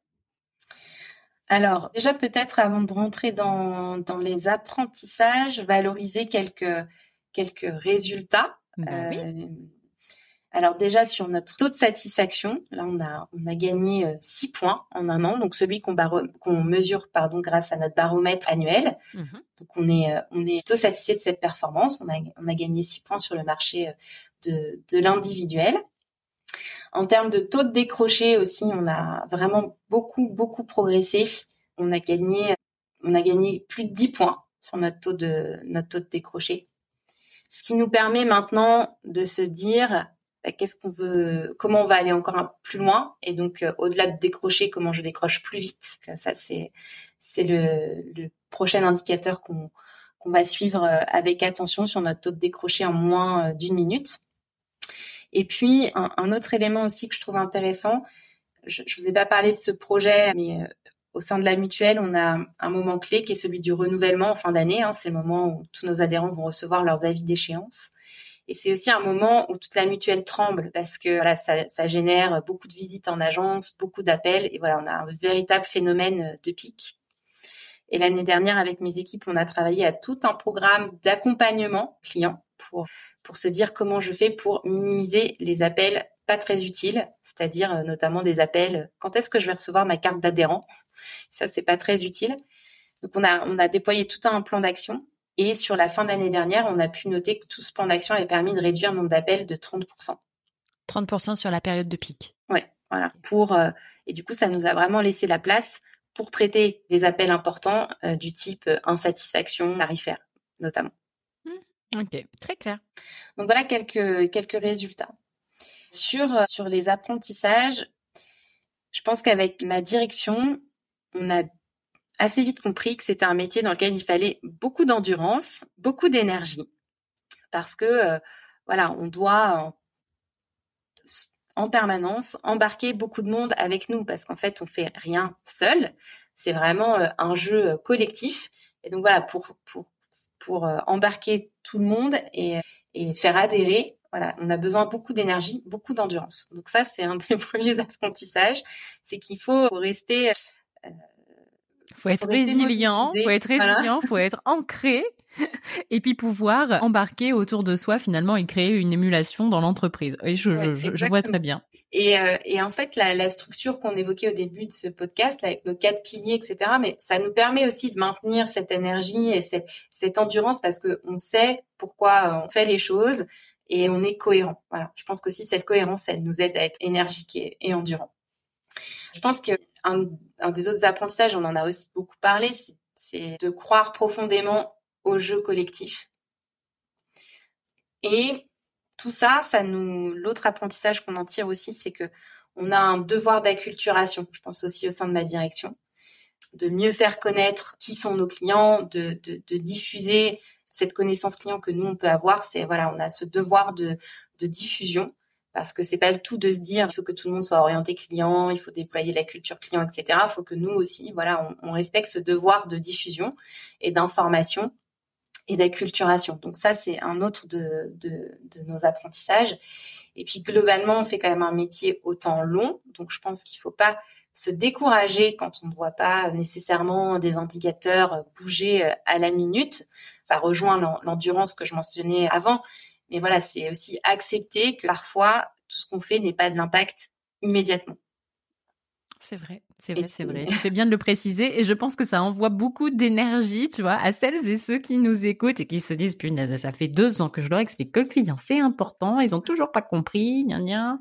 Alors, déjà, peut-être, avant de rentrer dans, dans les apprentissages, valoriser quelques, quelques résultats. Ben euh, oui. Alors déjà, sur notre taux de satisfaction, là, on a, on a gagné six points en un an. Donc, celui qu'on, baro- qu'on mesure pardon, grâce à notre baromètre annuel. Mmh. Donc, on est, on est plutôt satisfait de cette performance. On a, on a gagné six points sur le marché de, de l'individuel. En termes de taux de décroché aussi, on a vraiment beaucoup, beaucoup progressé. On a gagné, on a gagné plus de dix points sur notre taux de, notre taux de décroché. Ce qui nous permet maintenant de se dire... Qu'est-ce qu'on veut, comment on va aller encore un, plus loin, et donc euh, au-delà de décrocher, comment je décroche plus vite. Ça, c'est c'est le, le prochain indicateur qu'on qu'on va suivre avec attention sur notre taux de décrocher en moins d'une minute. Et puis un, un autre élément aussi que je trouve intéressant, je, je vous ai pas parlé de ce projet, mais euh, au sein de la mutuelle, on a un moment clé qui est celui du renouvellement en fin d'année. Hein, c'est le moment où tous nos adhérents vont recevoir leurs avis d'échéance. Et c'est aussi un moment où toute la mutuelle tremble parce que voilà, ça, ça génère beaucoup de visites en agence, beaucoup d'appels. Et voilà, on a un véritable phénomène de pic. Et l'année dernière, avec mes équipes, on a travaillé à tout un programme d'accompagnement client pour, pour se dire comment je fais pour minimiser les appels pas très utiles, c'est-à-dire notamment des appels « quand est-ce que je vais recevoir ma carte d'adhérent ?» Ça, c'est pas très utile. Donc, on a, on a déployé tout un plan d'action. Et sur la fin d'année dernière, on a pu noter que tout ce plan d'action avait permis de réduire le nombre d'appels de trente pour cent. trente pour cent sur la période de pic. Oui, voilà. Pour, euh, et du coup, ça nous a vraiment laissé la place pour traiter les appels importants euh, du type euh, insatisfaction tarifaire, notamment. Mmh, ok, très clair. Donc voilà quelques, quelques résultats. Sur, euh, sur les apprentissages, je pense qu'avec ma direction, on a assez vite compris que c'était un métier dans lequel il fallait beaucoup d'endurance, beaucoup d'énergie, parce que euh, voilà, on doit euh, en permanence embarquer beaucoup de monde avec nous, parce qu'en fait, on fait rien seul. C'est vraiment euh, un jeu collectif, et donc voilà, pour pour pour euh, embarquer tout le monde et et faire adhérer. Voilà, on a besoin beaucoup d'énergie, beaucoup d'endurance. Donc ça, c'est un des premiers apprentissages, c'est qu'il faut rester euh, Faut être résilient, faut être résilient, voilà. Faut être ancré et puis pouvoir embarquer autour de soi finalement et créer une émulation dans l'entreprise. Et je, ouais, je, je vois très bien. Et, euh, et en fait, la, la structure qu'on évoquait au début de ce podcast, là, avec nos quatre piliers, et cetera, mais ça nous permet aussi de maintenir cette énergie et cette, cette endurance parce que on sait pourquoi on fait les choses et on est cohérent. Voilà. Je pense qu'aussi cette cohérence, elle nous aide à être énergique et, et endurant. Je pense que un, un des autres apprentissages, on en a aussi beaucoup parlé, c'est, c'est de croire profondément au jeu collectif. Et tout ça, ça nous, l'autre apprentissage qu'on en tire aussi, c'est que on a un devoir d'acculturation. Je pense aussi au sein de ma direction, de mieux faire connaître qui sont nos clients, de, de, de diffuser cette connaissance client que nous on peut avoir. C'est voilà, on a ce devoir de, de diffusion. Parce que c'est pas le tout de se dire, il faut que tout le monde soit orienté client, il faut déployer la culture client, et cetera. Il faut que nous aussi, voilà, on, on respecte ce devoir de diffusion et d'information et d'acculturation. Donc ça, c'est un autre de, de, de nos apprentissages. Et puis, globalement, on fait quand même un métier au temps long. Donc, je pense qu'il faut pas se décourager quand on ne voit pas nécessairement des indicateurs bouger à la minute. Ça rejoint l'en, l'endurance que je mentionnais avant. Mais voilà, c'est aussi accepter que parfois, tout ce qu'on fait n'est pas de l'impact immédiatement. C'est vrai, c'est vrai, c'est... c'est vrai. C'est bien de le préciser et je pense que ça envoie beaucoup d'énergie, tu vois, à celles et ceux qui nous écoutent et qui se disent « Punaise, ça fait deux ans que je leur explique que le client, c'est important, ils n'ont toujours pas compris, gna gna ».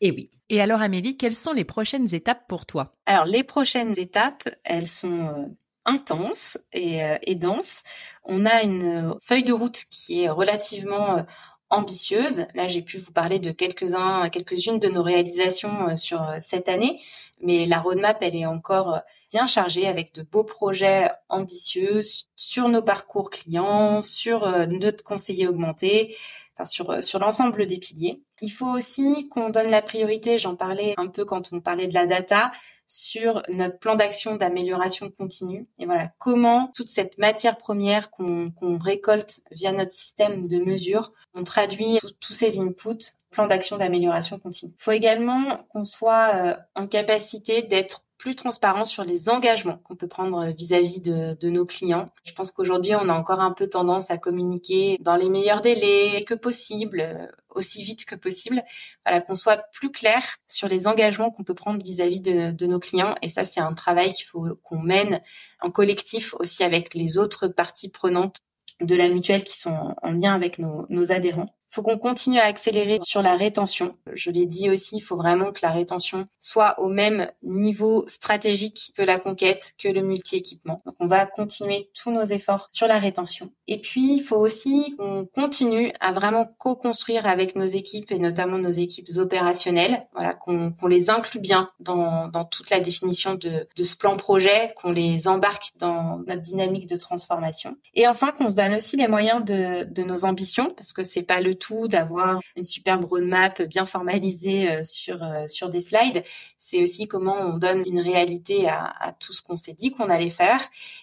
Et oui. Et alors Amélie, quelles sont les prochaines étapes pour toi ? Alors, les prochaines étapes, elles sont intense et, et dense. On a une feuille de route qui est relativement ambitieuse. Là, j'ai pu vous parler de quelques-uns, quelques-unes de nos réalisations sur cette année, mais la roadmap, elle est encore bien chargée avec de beaux projets ambitieux sur nos parcours clients, sur notre conseiller augmenté, enfin sur, sur l'ensemble des piliers. Il faut aussi qu'on donne la priorité, j'en parlais un peu quand on parlait de la data, sur notre plan d'action d'amélioration continue. Et voilà, comment toute cette matière première qu'on, qu'on récolte via notre système de mesure, on traduit tous ces inputs, plan d'action d'amélioration continue. Il faut également qu'on soit en capacité d'être plus transparent sur les engagements qu'on peut prendre vis-à-vis de, de nos clients. Je pense qu'aujourd'hui, on a encore un peu tendance à communiquer dans les meilleurs délais que possible, aussi vite que possible. Voilà, qu'on soit plus clair sur les engagements qu'on peut prendre vis-à-vis de, de nos clients. Et ça, c'est un travail qu'il faut qu'on mène en collectif aussi avec les autres parties prenantes de la mutuelle qui sont en lien avec nos, nos adhérents. Il faut qu'on continue à accélérer sur la rétention. Je l'ai dit aussi, il faut vraiment que la rétention soit au même niveau stratégique que la conquête, que le multi-équipement. Donc, on va continuer tous nos efforts sur la rétention. Et puis, il faut aussi qu'on continue à vraiment co-construire avec nos équipes et notamment nos équipes opérationnelles. Voilà, qu'on, qu'on les inclue bien dans, dans toute la définition de, de ce plan projet, qu'on les embarque dans notre dynamique de transformation. Et enfin, qu'on se donne aussi les moyens de, de nos ambitions parce que c'est pas le tout d'avoir une superbe roadmap bien formalisée sur sur des slides. C'est aussi comment on donne une réalité à, à tout ce qu'on s'est dit qu'on allait faire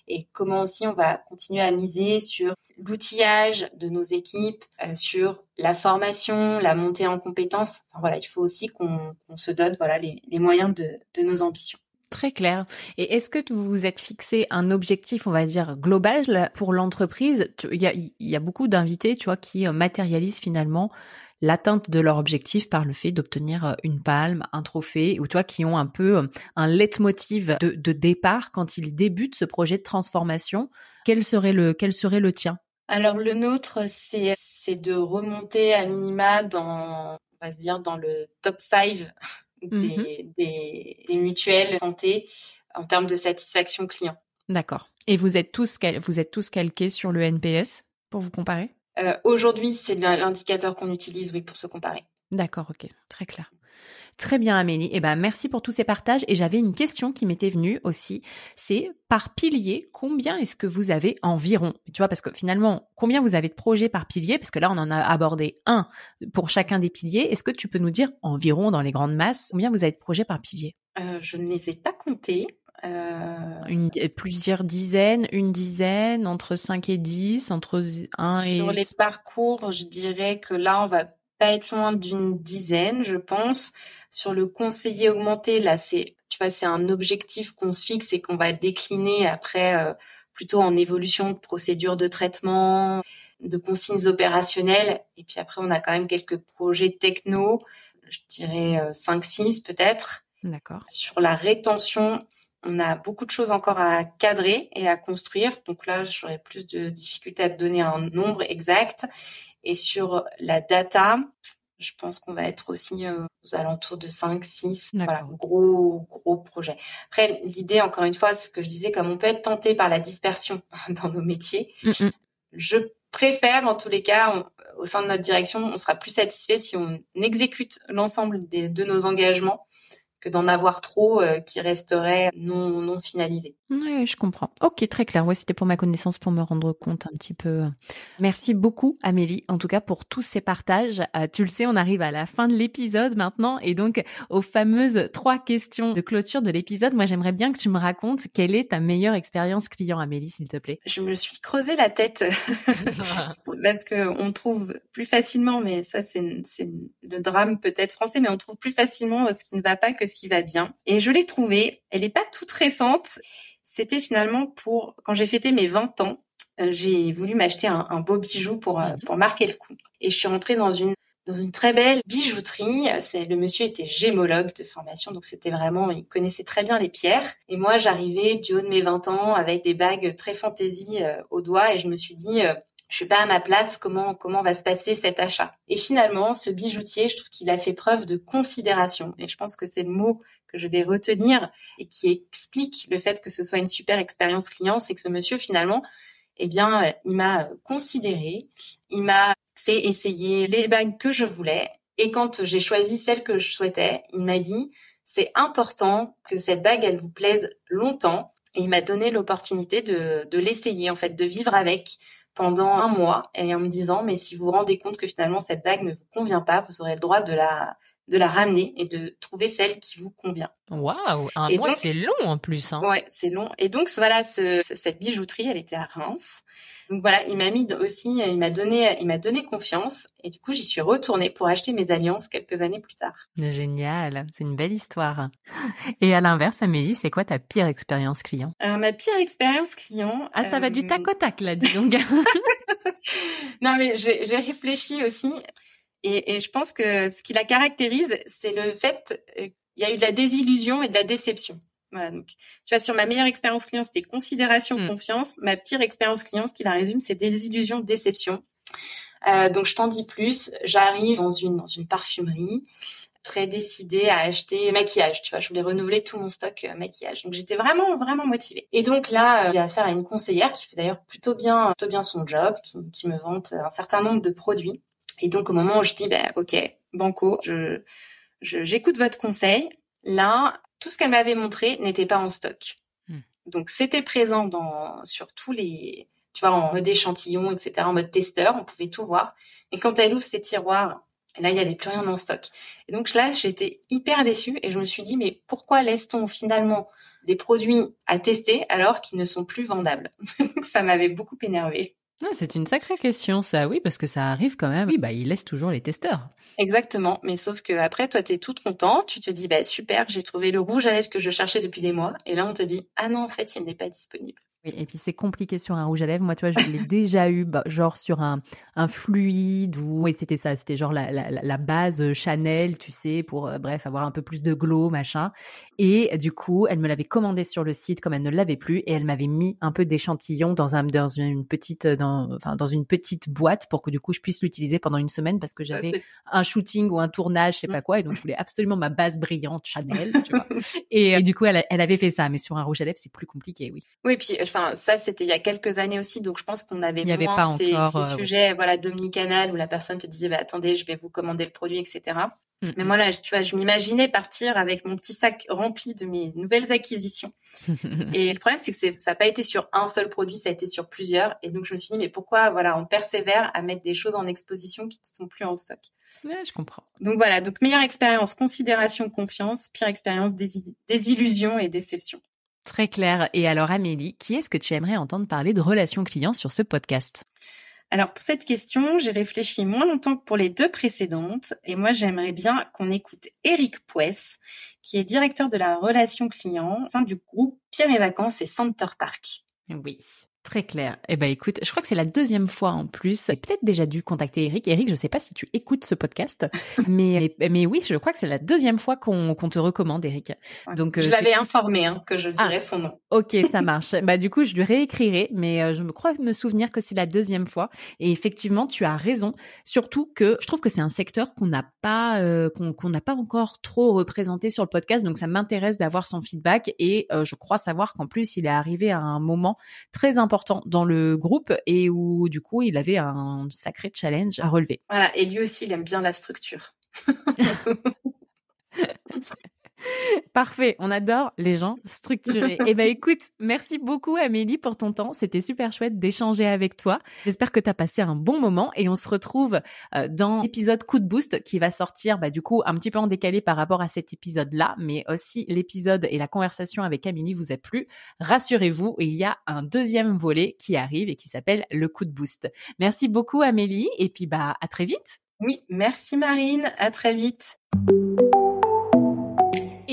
et comment aussi on va continuer à miser sur l'outillage de nos équipes, euh, sur la formation, la montée en compétences. Enfin, voilà, il faut aussi qu'on, qu'on se donne voilà les, les moyens de, de nos ambitions. Très clair. Et est-ce que vous vous êtes fixé un objectif, on va dire, global pour l'entreprise ? Il y a, il y a beaucoup d'invités, tu vois, qui matérialisent finalement l'atteinte de leur objectif par le fait d'obtenir une palme, un trophée, ou tu vois, qui ont un peu un leitmotiv de, de départ quand ils débutent ce projet de transformation. Quel serait le, quel serait le tien ? Alors, le nôtre, c'est, c'est de remonter à minima dans, on va se dire, dans le top cinq Des, mmh. des, des mutuelles santé en termes de satisfaction client. D'accord. Et vous êtes tous, cal- vous êtes tous calqués sur le N P S pour vous comparer ? euh, Aujourd'hui, c'est l'indicateur qu'on utilise, oui, pour se comparer. D'accord, ok. Très clair. Très bien, Amélie. Eh ben, merci pour tous ces partages. Et j'avais une question qui m'était venue aussi. C'est par pilier, combien est-ce que vous avez environ ? Tu vois, parce que finalement, combien vous avez de projets par pilier ? Parce que là, on en a abordé un pour chacun des piliers. Est-ce que tu peux nous dire environ, dans les grandes masses, combien vous avez de projets par pilier ? euh, Je ne les ai pas comptés. Euh... Une, plusieurs dizaines, une dizaine, entre cinq et dix, entre un et... Sur les parcours, je dirais que là, on va... pas être loin d'une dizaine, je pense. Sur le conseiller augmenté, là, c'est, tu vois, c'est un objectif qu'on se fixe et qu'on va décliner après, euh, plutôt en évolution de procédures de traitement, de consignes opérationnelles. Et puis après, on a quand même quelques projets techno, je dirais euh, cinq six peut-être. D'accord. Sur la rétention, on a beaucoup de choses encore à cadrer et à construire. Donc là, j'aurais plus de difficultés à te donner un nombre exact. Et sur la data, je pense qu'on va être aussi aux alentours de cinq six. Voilà, gros, gros projet. Après, l'idée, encore une fois, c'est que je disais, comme on peut être tenté par la dispersion dans nos métiers, mm-hmm. je préfère, en tous les cas, on, au sein de notre direction, on sera plus satisfait si on exécute l'ensemble des, de nos engagements que d'en avoir trop euh, qui resterait non, non finalisé. Oui, je comprends. Ok, très clair. Ouais, c'était pour ma connaissance, pour me rendre compte un petit peu. Merci beaucoup, Amélie, en tout cas pour tous ces partages. Euh, tu le sais, on arrive à la fin de l'épisode maintenant et donc aux fameuses trois questions de clôture de l'épisode. Moi, j'aimerais bien que tu me racontes quelle est ta meilleure expérience client, Amélie, s'il te plaît. Je me suis creusé la tête parce qu'on trouve plus facilement, mais ça, c'est, c'est le drame peut-être français, mais on trouve plus facilement ce qui ne va pas que ce qui va bien. Et je l'ai trouvée. Elle n'est pas toute récente. C'était finalement pour, quand j'ai fêté mes vingt ans, euh, j'ai voulu m'acheter un, un beau bijou pour, euh, pour marquer le coup. Et je suis rentrée dans une, dans une très belle bijouterie. C'est, le monsieur était gémologue de formation, donc c'était vraiment, il connaissait très bien les pierres. Et moi, j'arrivais du haut de mes vingt ans avec des bagues très fantaisie euh, au doigt et je me suis dit, euh, je suis pas à ma place, comment comment va se passer cet achat? Et finalement, ce bijoutier, je trouve qu'il a fait preuve de considération. Et je pense que c'est le mot que je vais retenir et qui explique le fait que ce soit une super expérience client, c'est que ce monsieur, finalement, eh bien, il m'a considérée, il m'a fait essayer les bagues que je voulais. Et quand j'ai choisi celle que je souhaitais, il m'a dit « c'est important que cette bague, elle vous plaise longtemps ». Et il m'a donné l'opportunité de, de l'essayer, en fait, de vivre avec pendant un mois, et en me disant « mais si vous vous rendez compte que finalement cette bague ne vous convient pas, vous aurez le droit de la, de la ramener et de trouver celle qui vous convient ». Waouh, un et mois, donc, c'est long en plus. Hein. Ouais, c'est long. Et donc voilà, ce, ce, cette bijouterie, elle était à Reims. Donc voilà, il m'a mis aussi, il m'a donné, il m'a donné confiance, et du coup j'y suis retournée pour acheter mes alliances quelques années plus tard. Génial, c'est une belle histoire. Et à l'inverse, Amélie, c'est quoi ta pire expérience client ? euh, Ma pire expérience client. Ah, ça euh... va du tac au tac là, dis donc. Non mais j'ai, j'ai réfléchi aussi, et, et je pense que ce qui la caractérise, c'est le fait qu'il y a eu de la désillusion et de la déception. Voilà, donc, tu vois, sur ma meilleure expérience client, c'était considération, mmh. confiance. Ma pire expérience client, ce qui la résume, c'est désillusion, déception. Euh, donc, je t'en dis plus. J'arrive dans une, dans une parfumerie, très décidée à acheter maquillage, tu vois. Je voulais renouveler tout mon stock euh, maquillage. Donc, j'étais vraiment, vraiment motivée. Et donc, là, euh, j'ai affaire à une conseillère qui fait d'ailleurs plutôt bien, plutôt bien son job, qui, qui me vante un certain nombre de produits. Et donc, au moment où je dis, ben, OK, banco, je, je, j'écoute votre conseil. Là, tout ce qu'elle m'avait montré n'était pas en stock. Mmh. Donc, c'était présent dans, sur tous les, tu vois, en mode échantillon, et cetera, en mode testeur, on pouvait tout voir. Et quand elle ouvre ses tiroirs, là, il n'y avait plus rien en stock. Et donc là, j'étais hyper déçue et je me suis dit, mais pourquoi laisse-t-on finalement les produits à tester alors qu'ils ne sont plus vendables ? Donc, ça m'avait beaucoup énervée. Ah, c'est une sacrée question, ça, oui, parce que ça arrive quand même. Oui, bah, ils laissent toujours les testeurs. Exactement, mais sauf que après, toi, t'es toute contente, tu te dis, bah, super, j'ai trouvé le rouge à lèvres que je cherchais depuis des mois, et là, on te dit, ah non, en fait, il n'est pas disponible. Oui, et puis c'est compliqué sur un rouge à lèvres. Moi, tu vois, je l'ai déjà eu, bah, genre sur un, un fluide, ou oui, c'était ça, c'était genre la, la, la base Chanel, tu sais, pour, euh, bref, avoir un peu plus de glow, machin. Et du coup, elle me l'avait commandé sur le site comme elle ne l'avait plus, et elle m'avait mis un peu d'échantillon dans, un, dans une petite, dans, enfin, dans une petite boîte pour que du coup, je puisse l'utiliser pendant une semaine parce que j'avais ouais, un shooting ou un tournage, je sais pas quoi, et donc je voulais absolument ma base brillante Chanel, tu vois. Et, et du coup, elle, elle avait fait ça, mais sur un rouge à lèvres, c'est plus compliqué, oui. Oui, puis enfin, ça, c'était il y a quelques années aussi, donc je pense qu'on avait moins avait pas ces, encore, ces euh, sujets, ouais. Voilà, d'omnicanal où la personne te disait, bah, attendez, je vais vous commander le produit, et cetera. Mm-hmm. Mais moi, là, tu vois, je m'imaginais partir avec mon petit sac rempli de mes nouvelles acquisitions. Et le problème, c'est que c'est, ça n'a pas été sur un seul produit, ça a été sur plusieurs. Et donc, je me suis dit, mais pourquoi, voilà, on persévère à mettre des choses en exposition qui ne sont plus en stock ? Ouais, je comprends. Donc voilà, donc meilleure expérience, considération, confiance, pire expérience, désil- désillusion et déception. Très clair. Et alors Amélie, qui est-ce que tu aimerais entendre parler de relations clients sur ce podcast ? Alors pour cette question, j'ai réfléchi moins longtemps que pour les deux précédentes. Et moi, j'aimerais bien qu'on écoute Éric Pouès, qui est directeur de la relation client au sein du groupe Pierre et Vacances et Center Park. Oui. Très clair. Eh ben, écoute, je crois que c'est la deuxième fois en plus. J'ai peut-être déjà dû contacter Éric. Éric, je sais pas si tu écoutes ce podcast, mais, mais, mais oui, je crois que c'est la deuxième fois qu'on, qu'on te recommande, Éric. Ouais. Donc, je euh, l'avais informé, hein, que je dirais ah, son nom. Ok, ça marche. Bah, du coup, je lui réécrirai, mais euh, je me crois me souvenir que c'est la deuxième fois. Et effectivement, tu as raison. Surtout que je trouve que c'est un secteur qu'on n'a pas, euh, qu'on, qu'on n'a pas encore trop représenté sur le podcast. Donc, ça m'intéresse d'avoir son feedback et euh, je crois savoir qu'en plus, il est arrivé à un moment très important important dans le groupe et où du coup il avait un sacré challenge à relever. Voilà, et lui aussi il aime bien la structure. Parfait, on adore les gens structurés. Eh ben écoute, merci beaucoup Amélie pour ton temps, c'était super chouette d'échanger avec toi. J'espère que tu as passé un bon moment et on se retrouve dans l'épisode Coup de Boost qui va sortir bah du coup un petit peu en décalé par rapport à cet épisode-là, mais aussi l'épisode et la conversation avec Amélie vous a plu. Rassurez-vous, il y a un deuxième volet qui arrive et qui s'appelle le Coup de Boost. Merci beaucoup Amélie et puis bah à très vite. Oui, merci Marine, à très vite.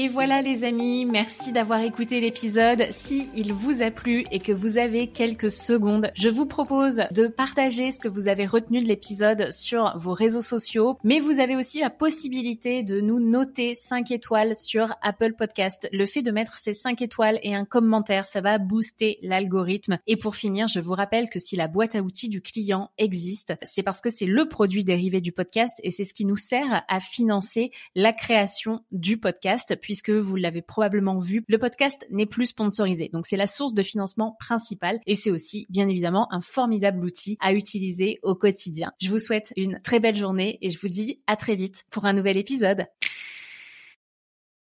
Et voilà les amis, merci d'avoir écouté l'épisode. Si il vous a plu et que vous avez quelques secondes, je vous propose de partager ce que vous avez retenu de l'épisode sur vos réseaux sociaux. Mais vous avez aussi la possibilité de nous noter cinq étoiles sur Apple Podcast. Le fait de mettre ces cinq étoiles et un commentaire, ça va booster l'algorithme. Et pour finir, je vous rappelle que si la boîte à outils du client existe, c'est parce que c'est le produit dérivé du podcast et c'est ce qui nous sert à financer la création du podcast, puisque vous l'avez probablement vu, le podcast n'est plus sponsorisé. Donc c'est la source de financement principale et c'est aussi bien évidemment un formidable outil à utiliser au quotidien. Je vous souhaite une très belle journée et je vous dis à très vite pour un nouvel épisode.